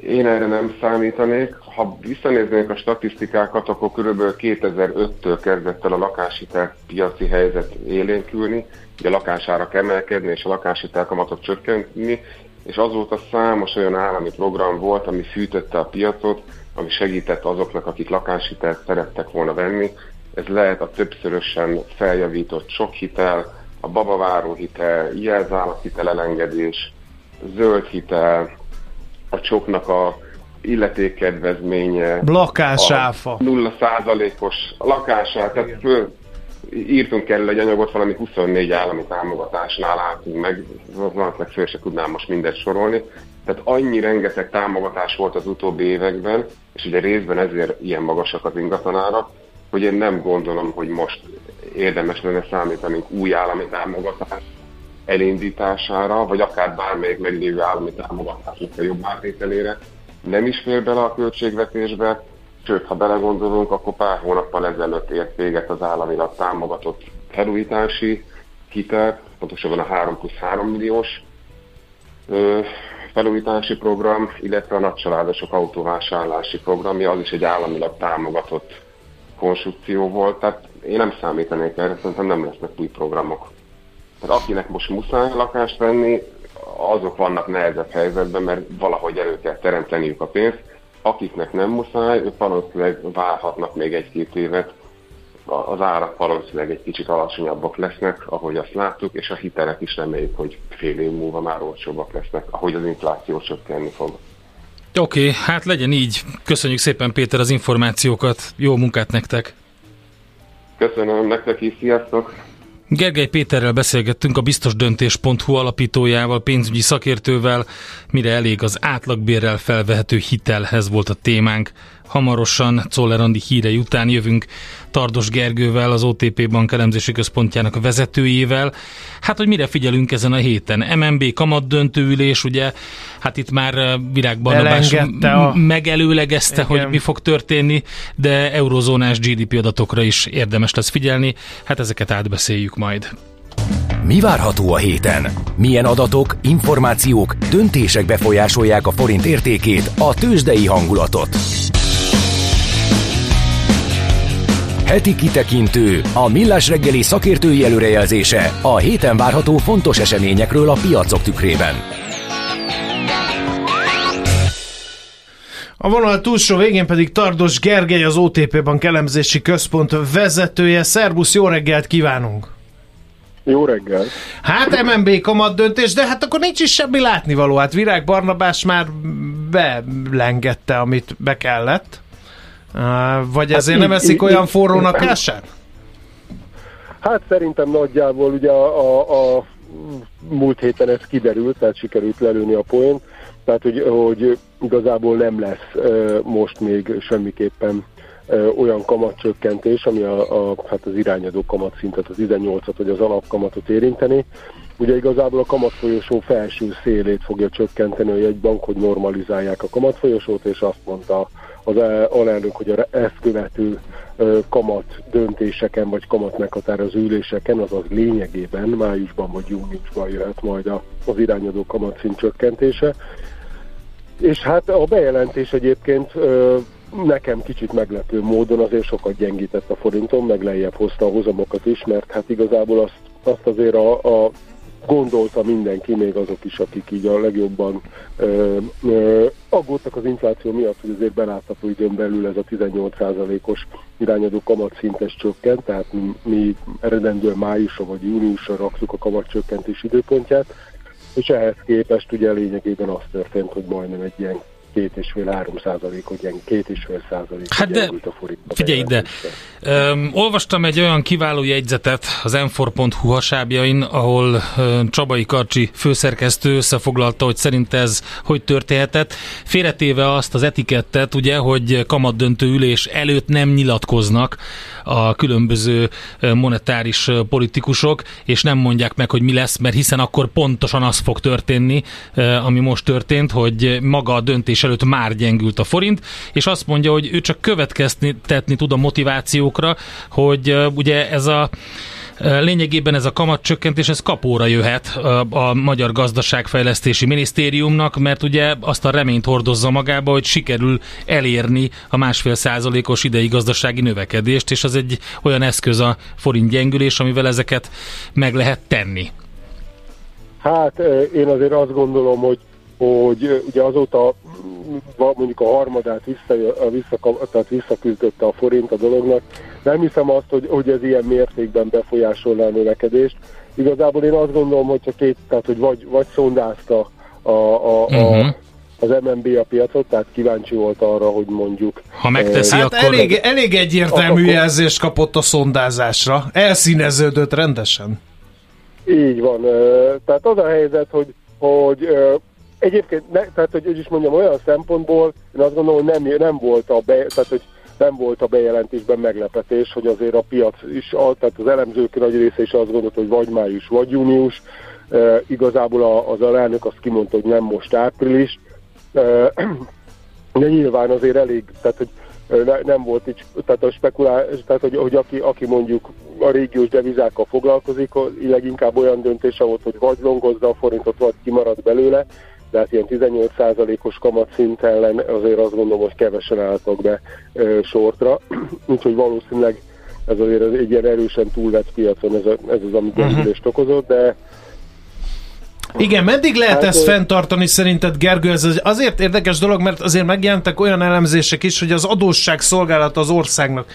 Én erre nem számítanék. Ha visszanéznénk a statisztikákat, akkor körülbelül 2005-től kezdett el a lakáshitel piaci helyzet élénkülni, ugye a lakásárak emelkedni és a lakáshitel kamatok csökkentni, és azóta számos olyan állami program volt, ami fűtötte a piacot, ami segített azoknak, akik lakáshitelt szerettek volna venni. Ez lehet a többszörösen feljavított sok hitel, a babaváró hitel, jelzálog hitel elengedés, zöld hitel, a csoknak a illetékkedvezménye, lakásáfa, 0%-os lakásáfa, tehát írtunk el egy anyagot, valami 24 állami támogatásnál álltunk meg, valószínűleg föl se tudnám most mindet sorolni, tehát annyi rengeteg támogatás volt az utóbbi években, és ugye részben ezért ilyen magasak az ingatlanárak, hogy én nem gondolom, hogy most érdemes lenne számítani új állami támogatás elindítására, vagy akár bármelyik meglévő állami támogatásnak a jobb átvételére. Nem is fér bele a költségvetésbe, sőt, ha belegondolunk, akkor pár hónappal ezelőtt ért véget az államilag támogatott felújítási hitel, pontosabban a 3+3 milliós felújítási program, illetve a nagycsaládosok autóvásárlási programja, az is egy államilag támogatott konstrukció volt, tehát én nem számítanék erre, szerintem nem lesznek új programok. Tehát akinek most muszáj lakást venni, azok vannak nehezebb helyzetben, mert valahogy elő kell teremteniük a pénzt. Akiknek nem muszáj, ők valószínűleg várhatnak még 1-2 évet. Az árak valószínűleg egy kicsit alacsonyabbak lesznek, ahogy azt láttuk, és a hitelek is reméljük, hogy fél év múlva már olcsóbbak lesznek, ahogy az infláció csökkenni fog. Oké, hát legyen így. Köszönjük szépen, Péter, az információkat. Jó munkát nektek! Köszönöm nektek is, sziasztok! Gergely Péterrel beszélgettünk, a biztosdöntés.hu alapítójával, pénzügyi szakértővel, mire elég az átlagbérrel felvehető hitelhez volt a témánk. Hamarosan Czoller Andi hírei után jövünk Tardos Gergővel, az OTP Bank elemzési központjának vezetőjével. Hát, hogy mire figyelünk ezen a héten? MNB kamatdöntőülés, ugye? Hát itt már Virág Barnabás megelőlegezte, hogy mi fog történni, de eurozónás GDP adatokra is érdemes lesz figyelni. Hát ezeket átbeszéljük majd. Mi várható a héten? Milyen adatok, információk, döntések befolyásolják a forint értékét, a tőzsdei hangulatot? Heti kitekintő, a Millás reggeli szakértői előrejelzése a héten várható fontos eseményekről a piacok tükrében. A vonal túlsó végén pedig Tardos Gergely, az OTP Bank elemzési központ vezetője. Szerbusz, jó reggelt kívánunk! Jó reggel. Hát MNB kamat döntés, de hát akkor nincs is semmi látnivaló. Hát Virág Barnabás már belengedte, amit be kellett. Vagy ezért hát nem eszik olyan forrónak ásán? Hát szerintem nagyjából ugye a múlt héten ez kiderült, tehát sikerült lelőni a poént, tehát hogy igazából nem lesz most még semmiképpen olyan kamatcsökkentés, ami hát az irányadó kamatszintet, az 18-at vagy az alapkamatot érinteni. Ugye igazából a kamatfolyosó felső szélét fogja csökkenteni a jegybank, hogy normalizálják a kamatfolyosót, és azt mondta az alelnök, hogy ezt követő kamat döntéseken vagy kamat meghatározó üléseken, azaz lényegében májusban vagy júniusban jöhet majd az irányadó kamatszint csökkentése. És hát a bejelentés egyébként nekem kicsit meglepő módon azért sokat gyengített a forinton, meg lejjebb hozta a hozamokat is, mert hát igazából azt azért a gondolta mindenki, még azok is, akik így a legjobban aggódtak az infláció miatt, hogy azért belátható időn belül ez a 18%-os irányadó kamatszintes csökkent, tehát mi eredendően májusra vagy júniusra raktuk a kamatcsökkentés időpontját, és ehhez képest ugye lényegében az történt, hogy majdnem egy ilyen 2,5-3%-ot, ilyen 2,5%-ot hát gyengült a forint. Figyelj ide! Olvastam egy olyan kiváló jegyzetet az m4.hu hasábjain, ahol Csabai Karcsi főszerkesztő összefoglalta, hogy szerint ez hogy történhetett. Félretéve azt az etikettet, ugye, hogy kamatdöntő ülés előtt nem nyilatkoznak a különböző monetáris politikusok, és nem mondják meg, hogy mi lesz, mert hiszen akkor pontosan az fog történni, ami most történt, hogy maga a döntés előtt már gyengült a forint, és azt mondja, hogy ő csak következtetni tud a motivációkra, hogy ugye ez a lényegében ez a kamatcsökkentés, ez kapóra jöhet a Magyar Gazdaságfejlesztési Minisztériumnak, mert ugye azt a reményt hordozza magába, hogy sikerül elérni a 1,5%-os idei gazdasági növekedést, és az egy olyan eszköz a forint gyengülés, amivel ezeket meg lehet tenni. Hát én azért azt gondolom, hogy ugye azóta mondjuk a harmadát visszaküzdötte a forint a dolognak. Nem hiszem azt, hogy ez ilyen mértékben befolyásolná a növekedést. Igazából én azt gondolom, hogy vagy szondázta az MNB a piacot, tehát kíváncsi volt arra, hogy mondjuk... Ha megteszi, akkor... Elég egyértelmű jelzést kapott a szondázásra. Elszíneződött rendesen. Így van. Tehát az a helyzet, hogy egyébként, olyan szempontból, én azt gondolom, hogy nem volt a bejelentésben meglepetés, hogy azért a piac is, tehát az elemzők nagy része is azt gondolta, hogy vagy május, vagy június. Igazából az alelnök azt kimondta, hogy nem most április. De nyilván azért elég, tehát hogy nem volt így, tehát a spekuláció, tehát hogy aki mondjuk a régiós devizákkal foglalkozik, leginkább olyan döntése volt, hogy vagy longozza a forintot, vagy kimarad belőle. De hát ilyen 18%-os kamatszint ellen azért azt gondolom, hogy kevesen álltak be sortra. Úgyhogy valószínűleg ez azért egy ilyen erősen túlvett piacon ez az, ami gyengülést okozott, de... Igen, meddig lehet ezt fenntartani szerinted, Gergő? Ez azért érdekes dolog, mert azért megjelentek olyan elemzések is, hogy az adósság szolgálata az országnak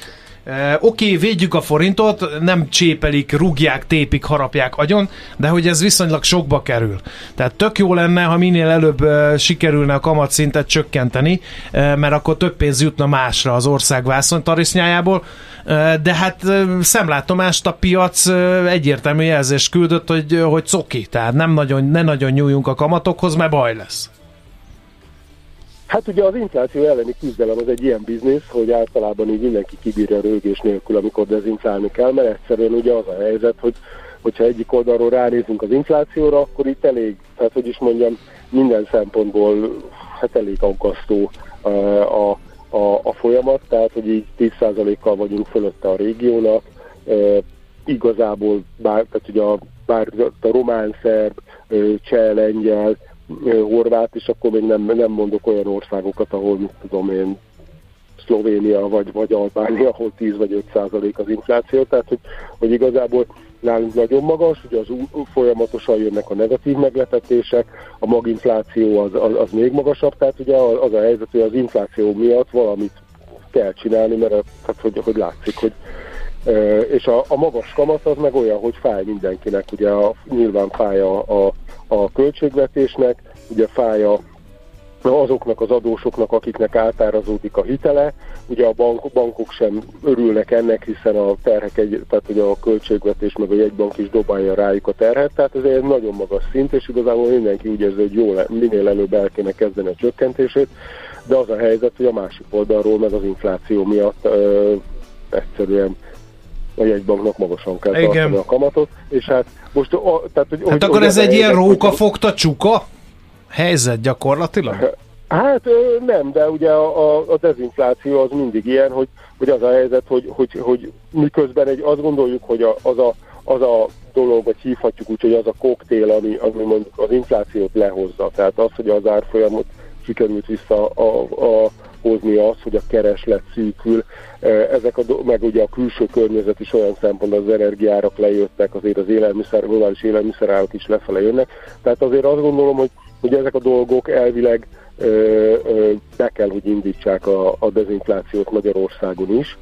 Oké, védjük a forintot, nem csépelik, rúgják, tépik, harapják agyon, de hogy ez viszonylag sokba kerül. Tehát tök jó lenne, ha minél előbb sikerülne a kamatszintet csökkenteni, mert akkor több pénz jutna másra az ország vászonytarisznyájából, de hát szemlátomást a piac egyértelmű jelzést küldött, hogy coki, tehát ne nagyon nyúljunk a kamatokhoz, mert baj lesz. Hát ugye az infláció elleni küzdelem az egy ilyen biznisz, hogy általában így mindenki kibírja rögés nélkül, amikor dezinflálni kell, mert egyszerűen ugye az a helyzet, hogyha egyik oldalról ránézünk az inflációra, akkor itt elég, hát hogy is mondjam, minden szempontból hát elég aggasztó a folyamat, tehát hogy így 10%-kal vagyunk fölötte a régiónak, igazából bár a román, szerb, cseh, lengyel, horvát, és akkor még nem mondok olyan országokat, ahol, mit tudom én, Szlovénia vagy Albánia, ahol 10 vagy 5% az infláció, tehát hogy igazából nálunk nagyon magas, ugye az folyamatosan jönnek a negatív meglepetések, a maginfláció az még magasabb, tehát ugye az a helyzet, hogy az infláció miatt valamit kell csinálni, mert hát, hogy látszik, hogy és a magas kamat az meg olyan, hogy fáj mindenkinek, ugye nyilván fáj a költségvetésnek, ugye fáj azoknak az adósoknak, akiknek átárazódik a hitele, ugye a bankok sem örülnek ennek, hiszen a terhek, tehát ugye a költségvetés meg a jegybank is dobálja rájuk a terhet, tehát ez egy nagyon magas szint, és igazából mindenki úgy érzi, hogy minél előbb el kéne kezdeni a csökkentését, de az a helyzet, hogy a másik oldalról meg az infláció miatt egyszerűen a jegybanknak magasan kell tartani a kamatot, és hát most... akkor ez egy ilyen róka-fogta-csuka helyzet gyakorlatilag? Hát nem, de ugye a dezinfláció az mindig ilyen, hogy az a helyzet, hogy miközben azt gondoljuk, hogy az a dolog, vagy hívhatjuk úgy, hogy az a koktél, ami mondjuk az inflációt lehozza. Tehát az, hogy az árfolyamot sikerült vissza hozni, az, hogy a kereslet szűkül, meg ugye a külső környezet is olyan szempontból, az energiárak lejöttek, azért az globális élelmiszerárak is lefele jönnek. Tehát azért azt gondolom, hogy ezek a dolgok elvileg be kell, hogy indítsák a dezinflációt Magyarországon is.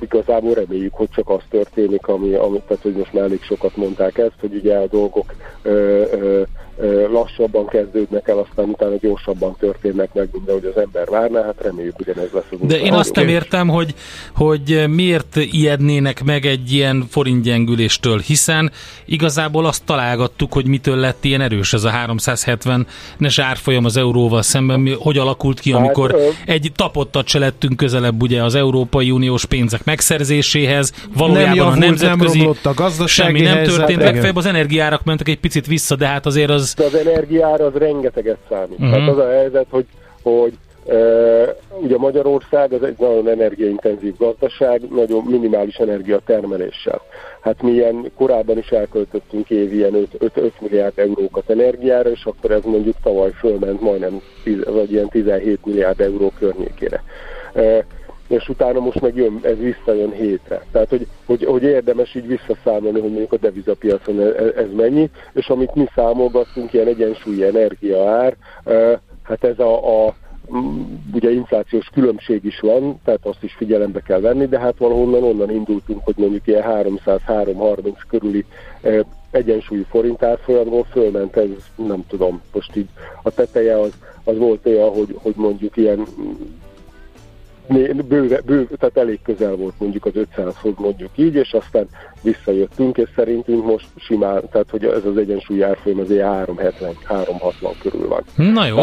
Igazából reméljük, hogy csak az történik, tehát hogy most már elég sokat mondták ezt, hogy ugye a dolgok lassabban kezdődnek el, aztán utána gyorsabban történnek meg, mint ahogy az ember várná, hát reméljük ugyanez lesz. De én azt nem értem, hogy miért ijednének meg egy ilyen forintgyengüléstől, hiszen igazából azt találgattuk, hogy mitől lett ilyen erős ez a 370-es árfolyam az euróval szemben, hogy alakult ki, amikor egy tapottat se lettünk közelebb ugye az Európai Uniós pénzek megszerzéséhez, valójában nem javult, a nemzetközi, nem a gazdasági semmi nem helyzet, történt, legfeljebb az energiárak mentek egy picit vissza, de hát azért az... De az energiára az rengeteget számít. Uh-huh. Tehát az a helyzet, hogy ugye Magyarország az egy nagyon energiaintenzív gazdaság, nagyon minimális energiatermeléssel. Hát mi ilyen korábban is elköltöttünk évi ilyen 5 milliárd eurókat energiára, és akkor ez mondjuk tavaly fölment majdnem vagy ilyen 17 milliárd euró környékére. És utána most meg ez visszajön hétre. Tehát, hogy érdemes így visszaszámolni, hogy mondjuk a devizapiacon ez mennyi, és amit mi számolgattunk, ilyen egyensúlyi energiaár, hát ez ugye inflációs különbség is van, tehát azt is figyelembe kell venni, de hát valahonnan onnan indultunk, hogy mondjuk ilyen 300-330 körüli egyensúlyi forintárfolyamról fölment, ez nem tudom, most így a teteje az volt olyan, hogy mondjuk ilyen tehát elég közel volt mondjuk az 500-hoz, mondjuk így, és aztán visszajöttünk, és szerintünk most simán, tehát hogy ez az egyensúlyi árfolyam az ilyen 370-360 körül van. Na jó,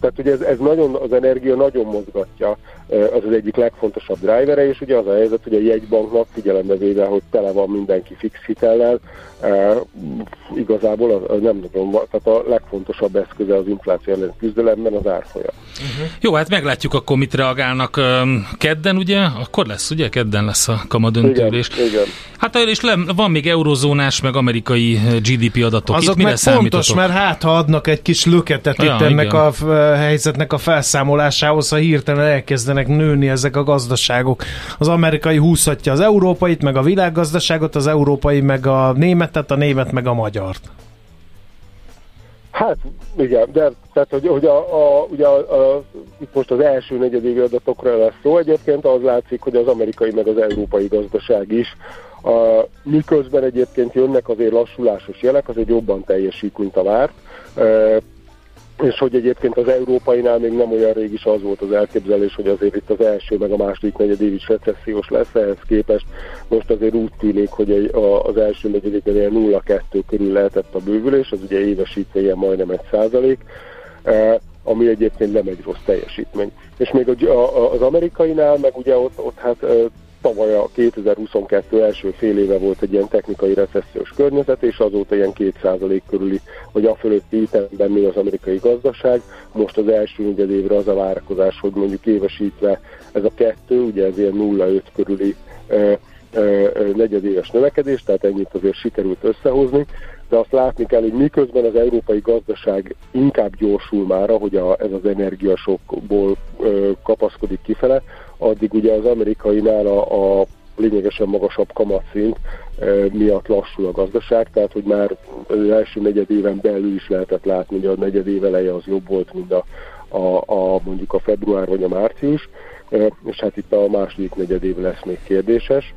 tehát ugye ez nagyon, az energia nagyon mozgatja, az az egyik legfontosabb drivere, és ugye az a helyzet, hogy a jegybanknak figyelembe véve, hogy tele van mindenki fix hitellel, igazából nem tudom, tehát a legfontosabb eszköze az infláció elleni küzdelemben az árfolyam. Uh-huh. Jó, hát meglátjuk akkor mit reagálnak kedden, ugye? Akkor lesz, ugye? Kedden lesz a kamadöntőülés. Igen. Hát és van még eurozónás, meg amerikai GDP adatok. Azok itt mire számítotok? Azok meg fontos, mert ha adnak egy kis löketet itt ennek a helyzetnek a felszámolásához, ha hirtelen elkezdenek nőni ezek a gazdaságok. Az amerikai húzhatja az európait, meg a világgazdaságot, az európai meg a németet, a német meg a magyart. Hát igen, de tehát, hogy itt most az első negyedévi adatokra lesz szó, egyébként az látszik, hogy az amerikai meg az európai gazdaság is, miközben egyébként jönnek azért lassulásos jelek, azért jobban teljesít, mint a várt, és hogy egyébként az európainál még nem olyan rég is az volt az elképzelés, hogy azért itt az első meg a második negyedév is recessziós lesz, ehhez képest most azért úgy tűnik, hogy az első negyedévben ilyen 0,2 körül lehetett a bővülés, az ugye évesítve ilyen majdnem 1%, ami egyébként nem egy rossz teljesítmény. És még az amerikainál, meg ugye ott hát tavaly a 2022 első fél éve volt egy ilyen technikai recessziós környezet, és azóta ilyen 2% körüli, vagy a fölötti ütemben még az amerikai gazdaság. Most az első negyedévre az a várakozás, hogy mondjuk évesítve ez a 2, ugye ez ilyen 0,5 körüli negyedéves növekedés, tehát ennyit azért sikerült összehozni, de azt látni kell, hogy miközben az európai gazdaság inkább gyorsul már, ahogy ez az energiasokból kapaszkodik kifele, addig ugye az amerikainál a lényegesen magasabb kamatszint miatt lassul a gazdaság, tehát hogy már az első negyedéven belül is lehetett látni, hogy a negyedév eleje az jobb volt, mint mondjuk a február vagy a március, és hát itt a második negyedév lesz még kérdéses.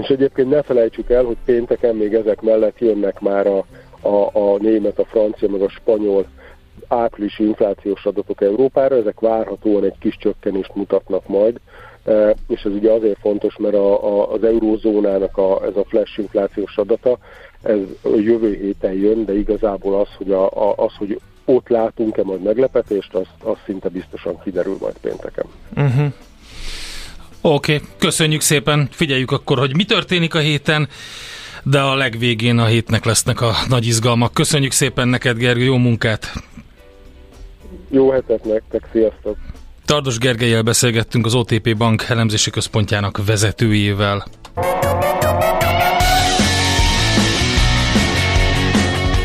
És egyébként ne felejtsük el, hogy pénteken még ezek mellett jönnek már a német, a francia, meg a spanyol áprilisi inflációs adatok Európára, ezek várhatóan egy kis csökkenést mutatnak majd, és ez ugye azért fontos, mert az eurózónának ez a flash inflációs adata, ez jövő héten jön, de igazából az, hogy, hogy ott látunk-e majd meglepetést, az szinte biztosan kiderül majd pénteken. Uh-huh. Oké, köszönjük szépen, figyeljük akkor, hogy mi történik a héten, de a legvégén a hétnek lesznek a nagy izgalmak. Köszönjük szépen neked, Gergő, jó munkát! Jó hetet nektek, sziasztok! Tardos Gergelyel beszélgettünk, az OTP Bank elemzési központjának vezetőjével.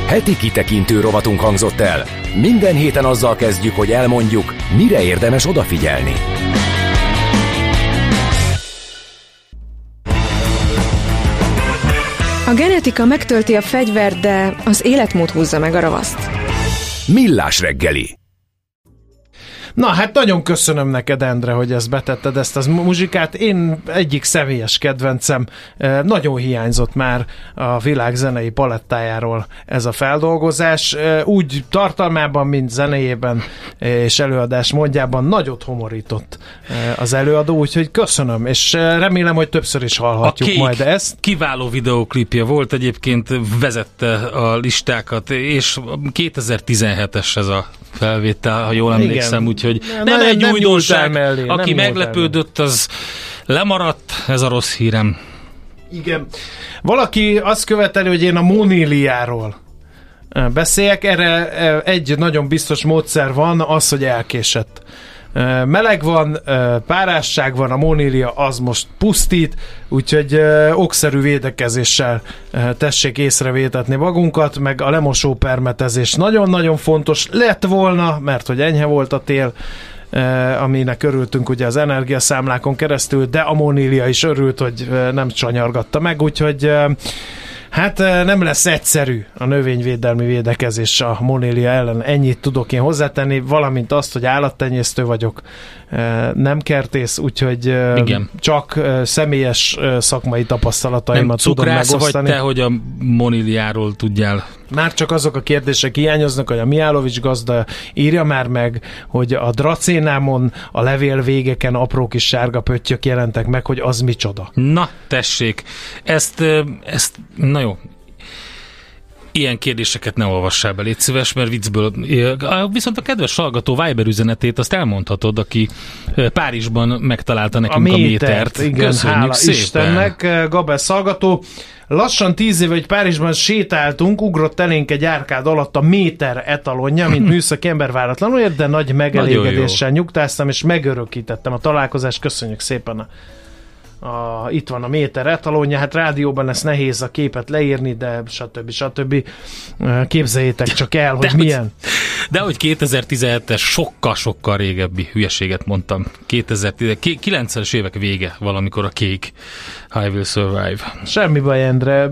Heti kitekintő rovatunk hangzott el. Minden héten azzal kezdjük, hogy elmondjuk, mire érdemes odafigyelni. A genetika megtölti a fegyvert, de az életmód húzza meg a ravaszt. Millás reggeli. Na hát nagyon köszönöm neked, Endre, hogy ezt betetted, ezt az muzsikát. Én egyik személyes kedvencem, nagyon hiányzott már a világ zenei palettájáról ez a feldolgozás. Úgy tartalmában, mint zenéjében és előadás módjában nagyot homorított az előadó, úgyhogy köszönöm, és remélem, hogy többször is hallhatjuk majd ezt. Kiváló videóklipje volt, egyébként vezette a listákat, és 2017-es ez a felvétel, ha jól emlékszem. Igen. Úgyhogy nem egy újdonság, aki meglepődött, az lemaradt, ez a rossz hírem. Igen. Valaki azt követeli, hogy én a Moníliáról beszéljek, erre egy nagyon biztos módszer van, az, hogy elkésett. Meleg van, párásság van, a Monília az most pusztít, úgyhogy okszerű védekezéssel tessék észrevétetni magunkat, meg a lemosó permetezés nagyon-nagyon fontos lett volna, mert hogy enyhe volt a tél, aminek örültünk ugye az energiaszámlákon keresztül, de a Monília is örült, hogy nem csanyargatta meg, úgyhogy hát nem lesz egyszerű a növényvédelmi védekezés a Monília ellen. Ennyit tudok én hozzátenni, valamint azt, hogy állattenyésztő vagyok, nem kertész, úgyhogy igen, csak személyes szakmai tapasztalataimat tudom megosztani. Nem cukrász vagy te, hogy a Moníliáról tudjál? Már csak azok a kérdések hiányoznak, hogy a Mihálovics gazda írja már meg, hogy a dracénámon a levél végeken apró kis sárga pöttyök jelentek meg, hogy az micsoda. Na, tessék, ezt na jó, ilyen kérdéseket ne olvassál be, légy szíves, mert viccből. Viszont a kedves hallgató Viber üzenetét azt elmondhatod, aki Párizsban megtalálta nekünk a métert. Igen, köszönjük, hála szépen Istennek, Gabesz hallgató. Lassan 10 éve, hogy Párizsban sétáltunk, ugrott elénk egy árkád alatt a méter etalonja, mint műszaki ember váratlanul ért, de nagy megelégedéssel nyugtáztam, és megörökítettem a találkozást. Köszönjük szépen itt van a méter etalonja, hát rádióban ez nehéz a képet leírni, de stb. Képzeljétek csak el, hogy milyen. De hogy 2017-es sokkal-sokkal régebbi hülyeséget mondtam. 90-es évek vége valamikor a kék I Will Survive. Semmi baj, Endre,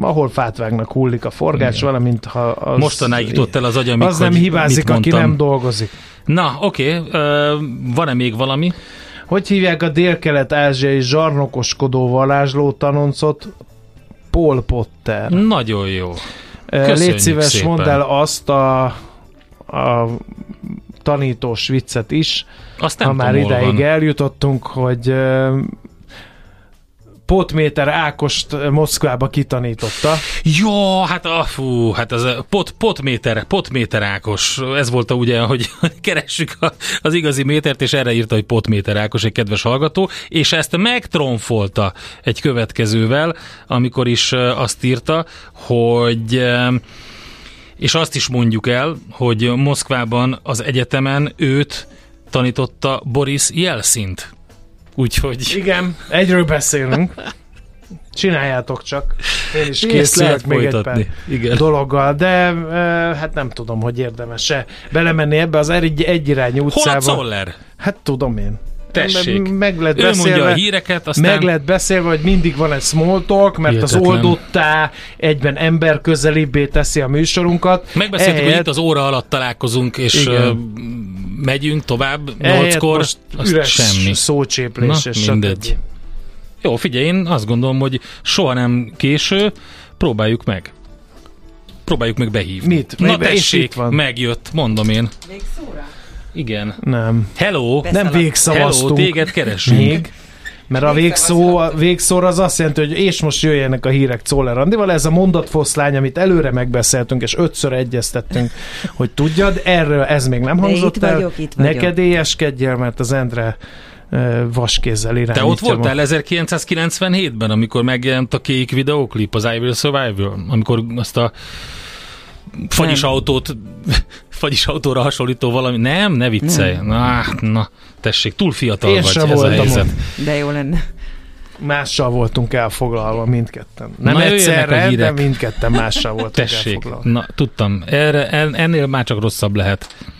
ahol fát vágnak, hullik a forgács, igen, valamint ha az... Mostanáig jutott el az agyam, az nem hibázik, aki nem dolgozik. Na, oké. Van-e még valami? Hogy hívják a délkelet-ázsiai zsarnokoskodó varázslótanoncot? Pol Potter. Nagyon jó. Köszönjük. Légy szíves, szépen mondd el azt a tanítós viccet is. Azt nem, ha már idáig eljutottunk, hogy Potméter Ákost Moszkvába kitanította. Jó, hát az Potméter Ákos, ez volt ugye, hogy keressük az igazi métert, és erre írta, hogy Potméter Ákos, egy kedves hallgató, és ezt megtromfolta egy következővel, amikor is azt írta, hogy... És azt is mondjuk el, hogy Moszkvában az egyetemen őt tanította Boris Jelszint. Úgyhogy... Igen, egyről beszélünk. Csináljátok csak. Én is készülök még folytatni egy pár dologgal, de hát nem tudom, hogy érdemes-e belemenni ebbe az egyirányú utcába. Hol a Zoller? Hát tudom én. Tessék. Ő mondja a híreket, aztán... Meg lehet beszélve, hogy mindig van egy small talk, mert hihetetlen, az oldottá egyben ember közelibbé teszi a műsorunkat. Megbeszéltük, hogy itt az óra alatt találkozunk, és... megyünk tovább, 8-kor, üres semmi szócséplés, na, és mindegy. Stb. Jó, figyelj, én azt gondolom, hogy soha nem késő, próbáljuk meg. Próbáljuk meg behívni. Mit? Na tessék, megjött, mondom én. Végszóra? Igen. Nem. Hello! Nem végszavaztunk. Hello, téged keresünk. Még? Mert a végszóra az azt jelenti, hogy és most jöjjenek a hírek Czoller Andival, ez a mondatfoszlány, amit előre megbeszéltünk, és 5-ször egyeztettünk, hogy tudjad, erről ez még nem hangzott el. Itt vagyok. Neked éjeskedjél, mert az Endre vaskézzel irányítja. Te ott voltál 1997-ben, amikor megjelent a kék videóklip, az I Will Survive, amikor azt a fagyisautóra hasonlító valami. Nem, ne viccelj. Na, tessék, túl fiatal én vagy, ez a helyzet. De jó lenne. Mással voltunk elfoglalva mindketten. Nem na, egyszerre, de mindketten mással voltunk tessék elfoglalva. Na, tudtam. Ennél már csak rosszabb lehet.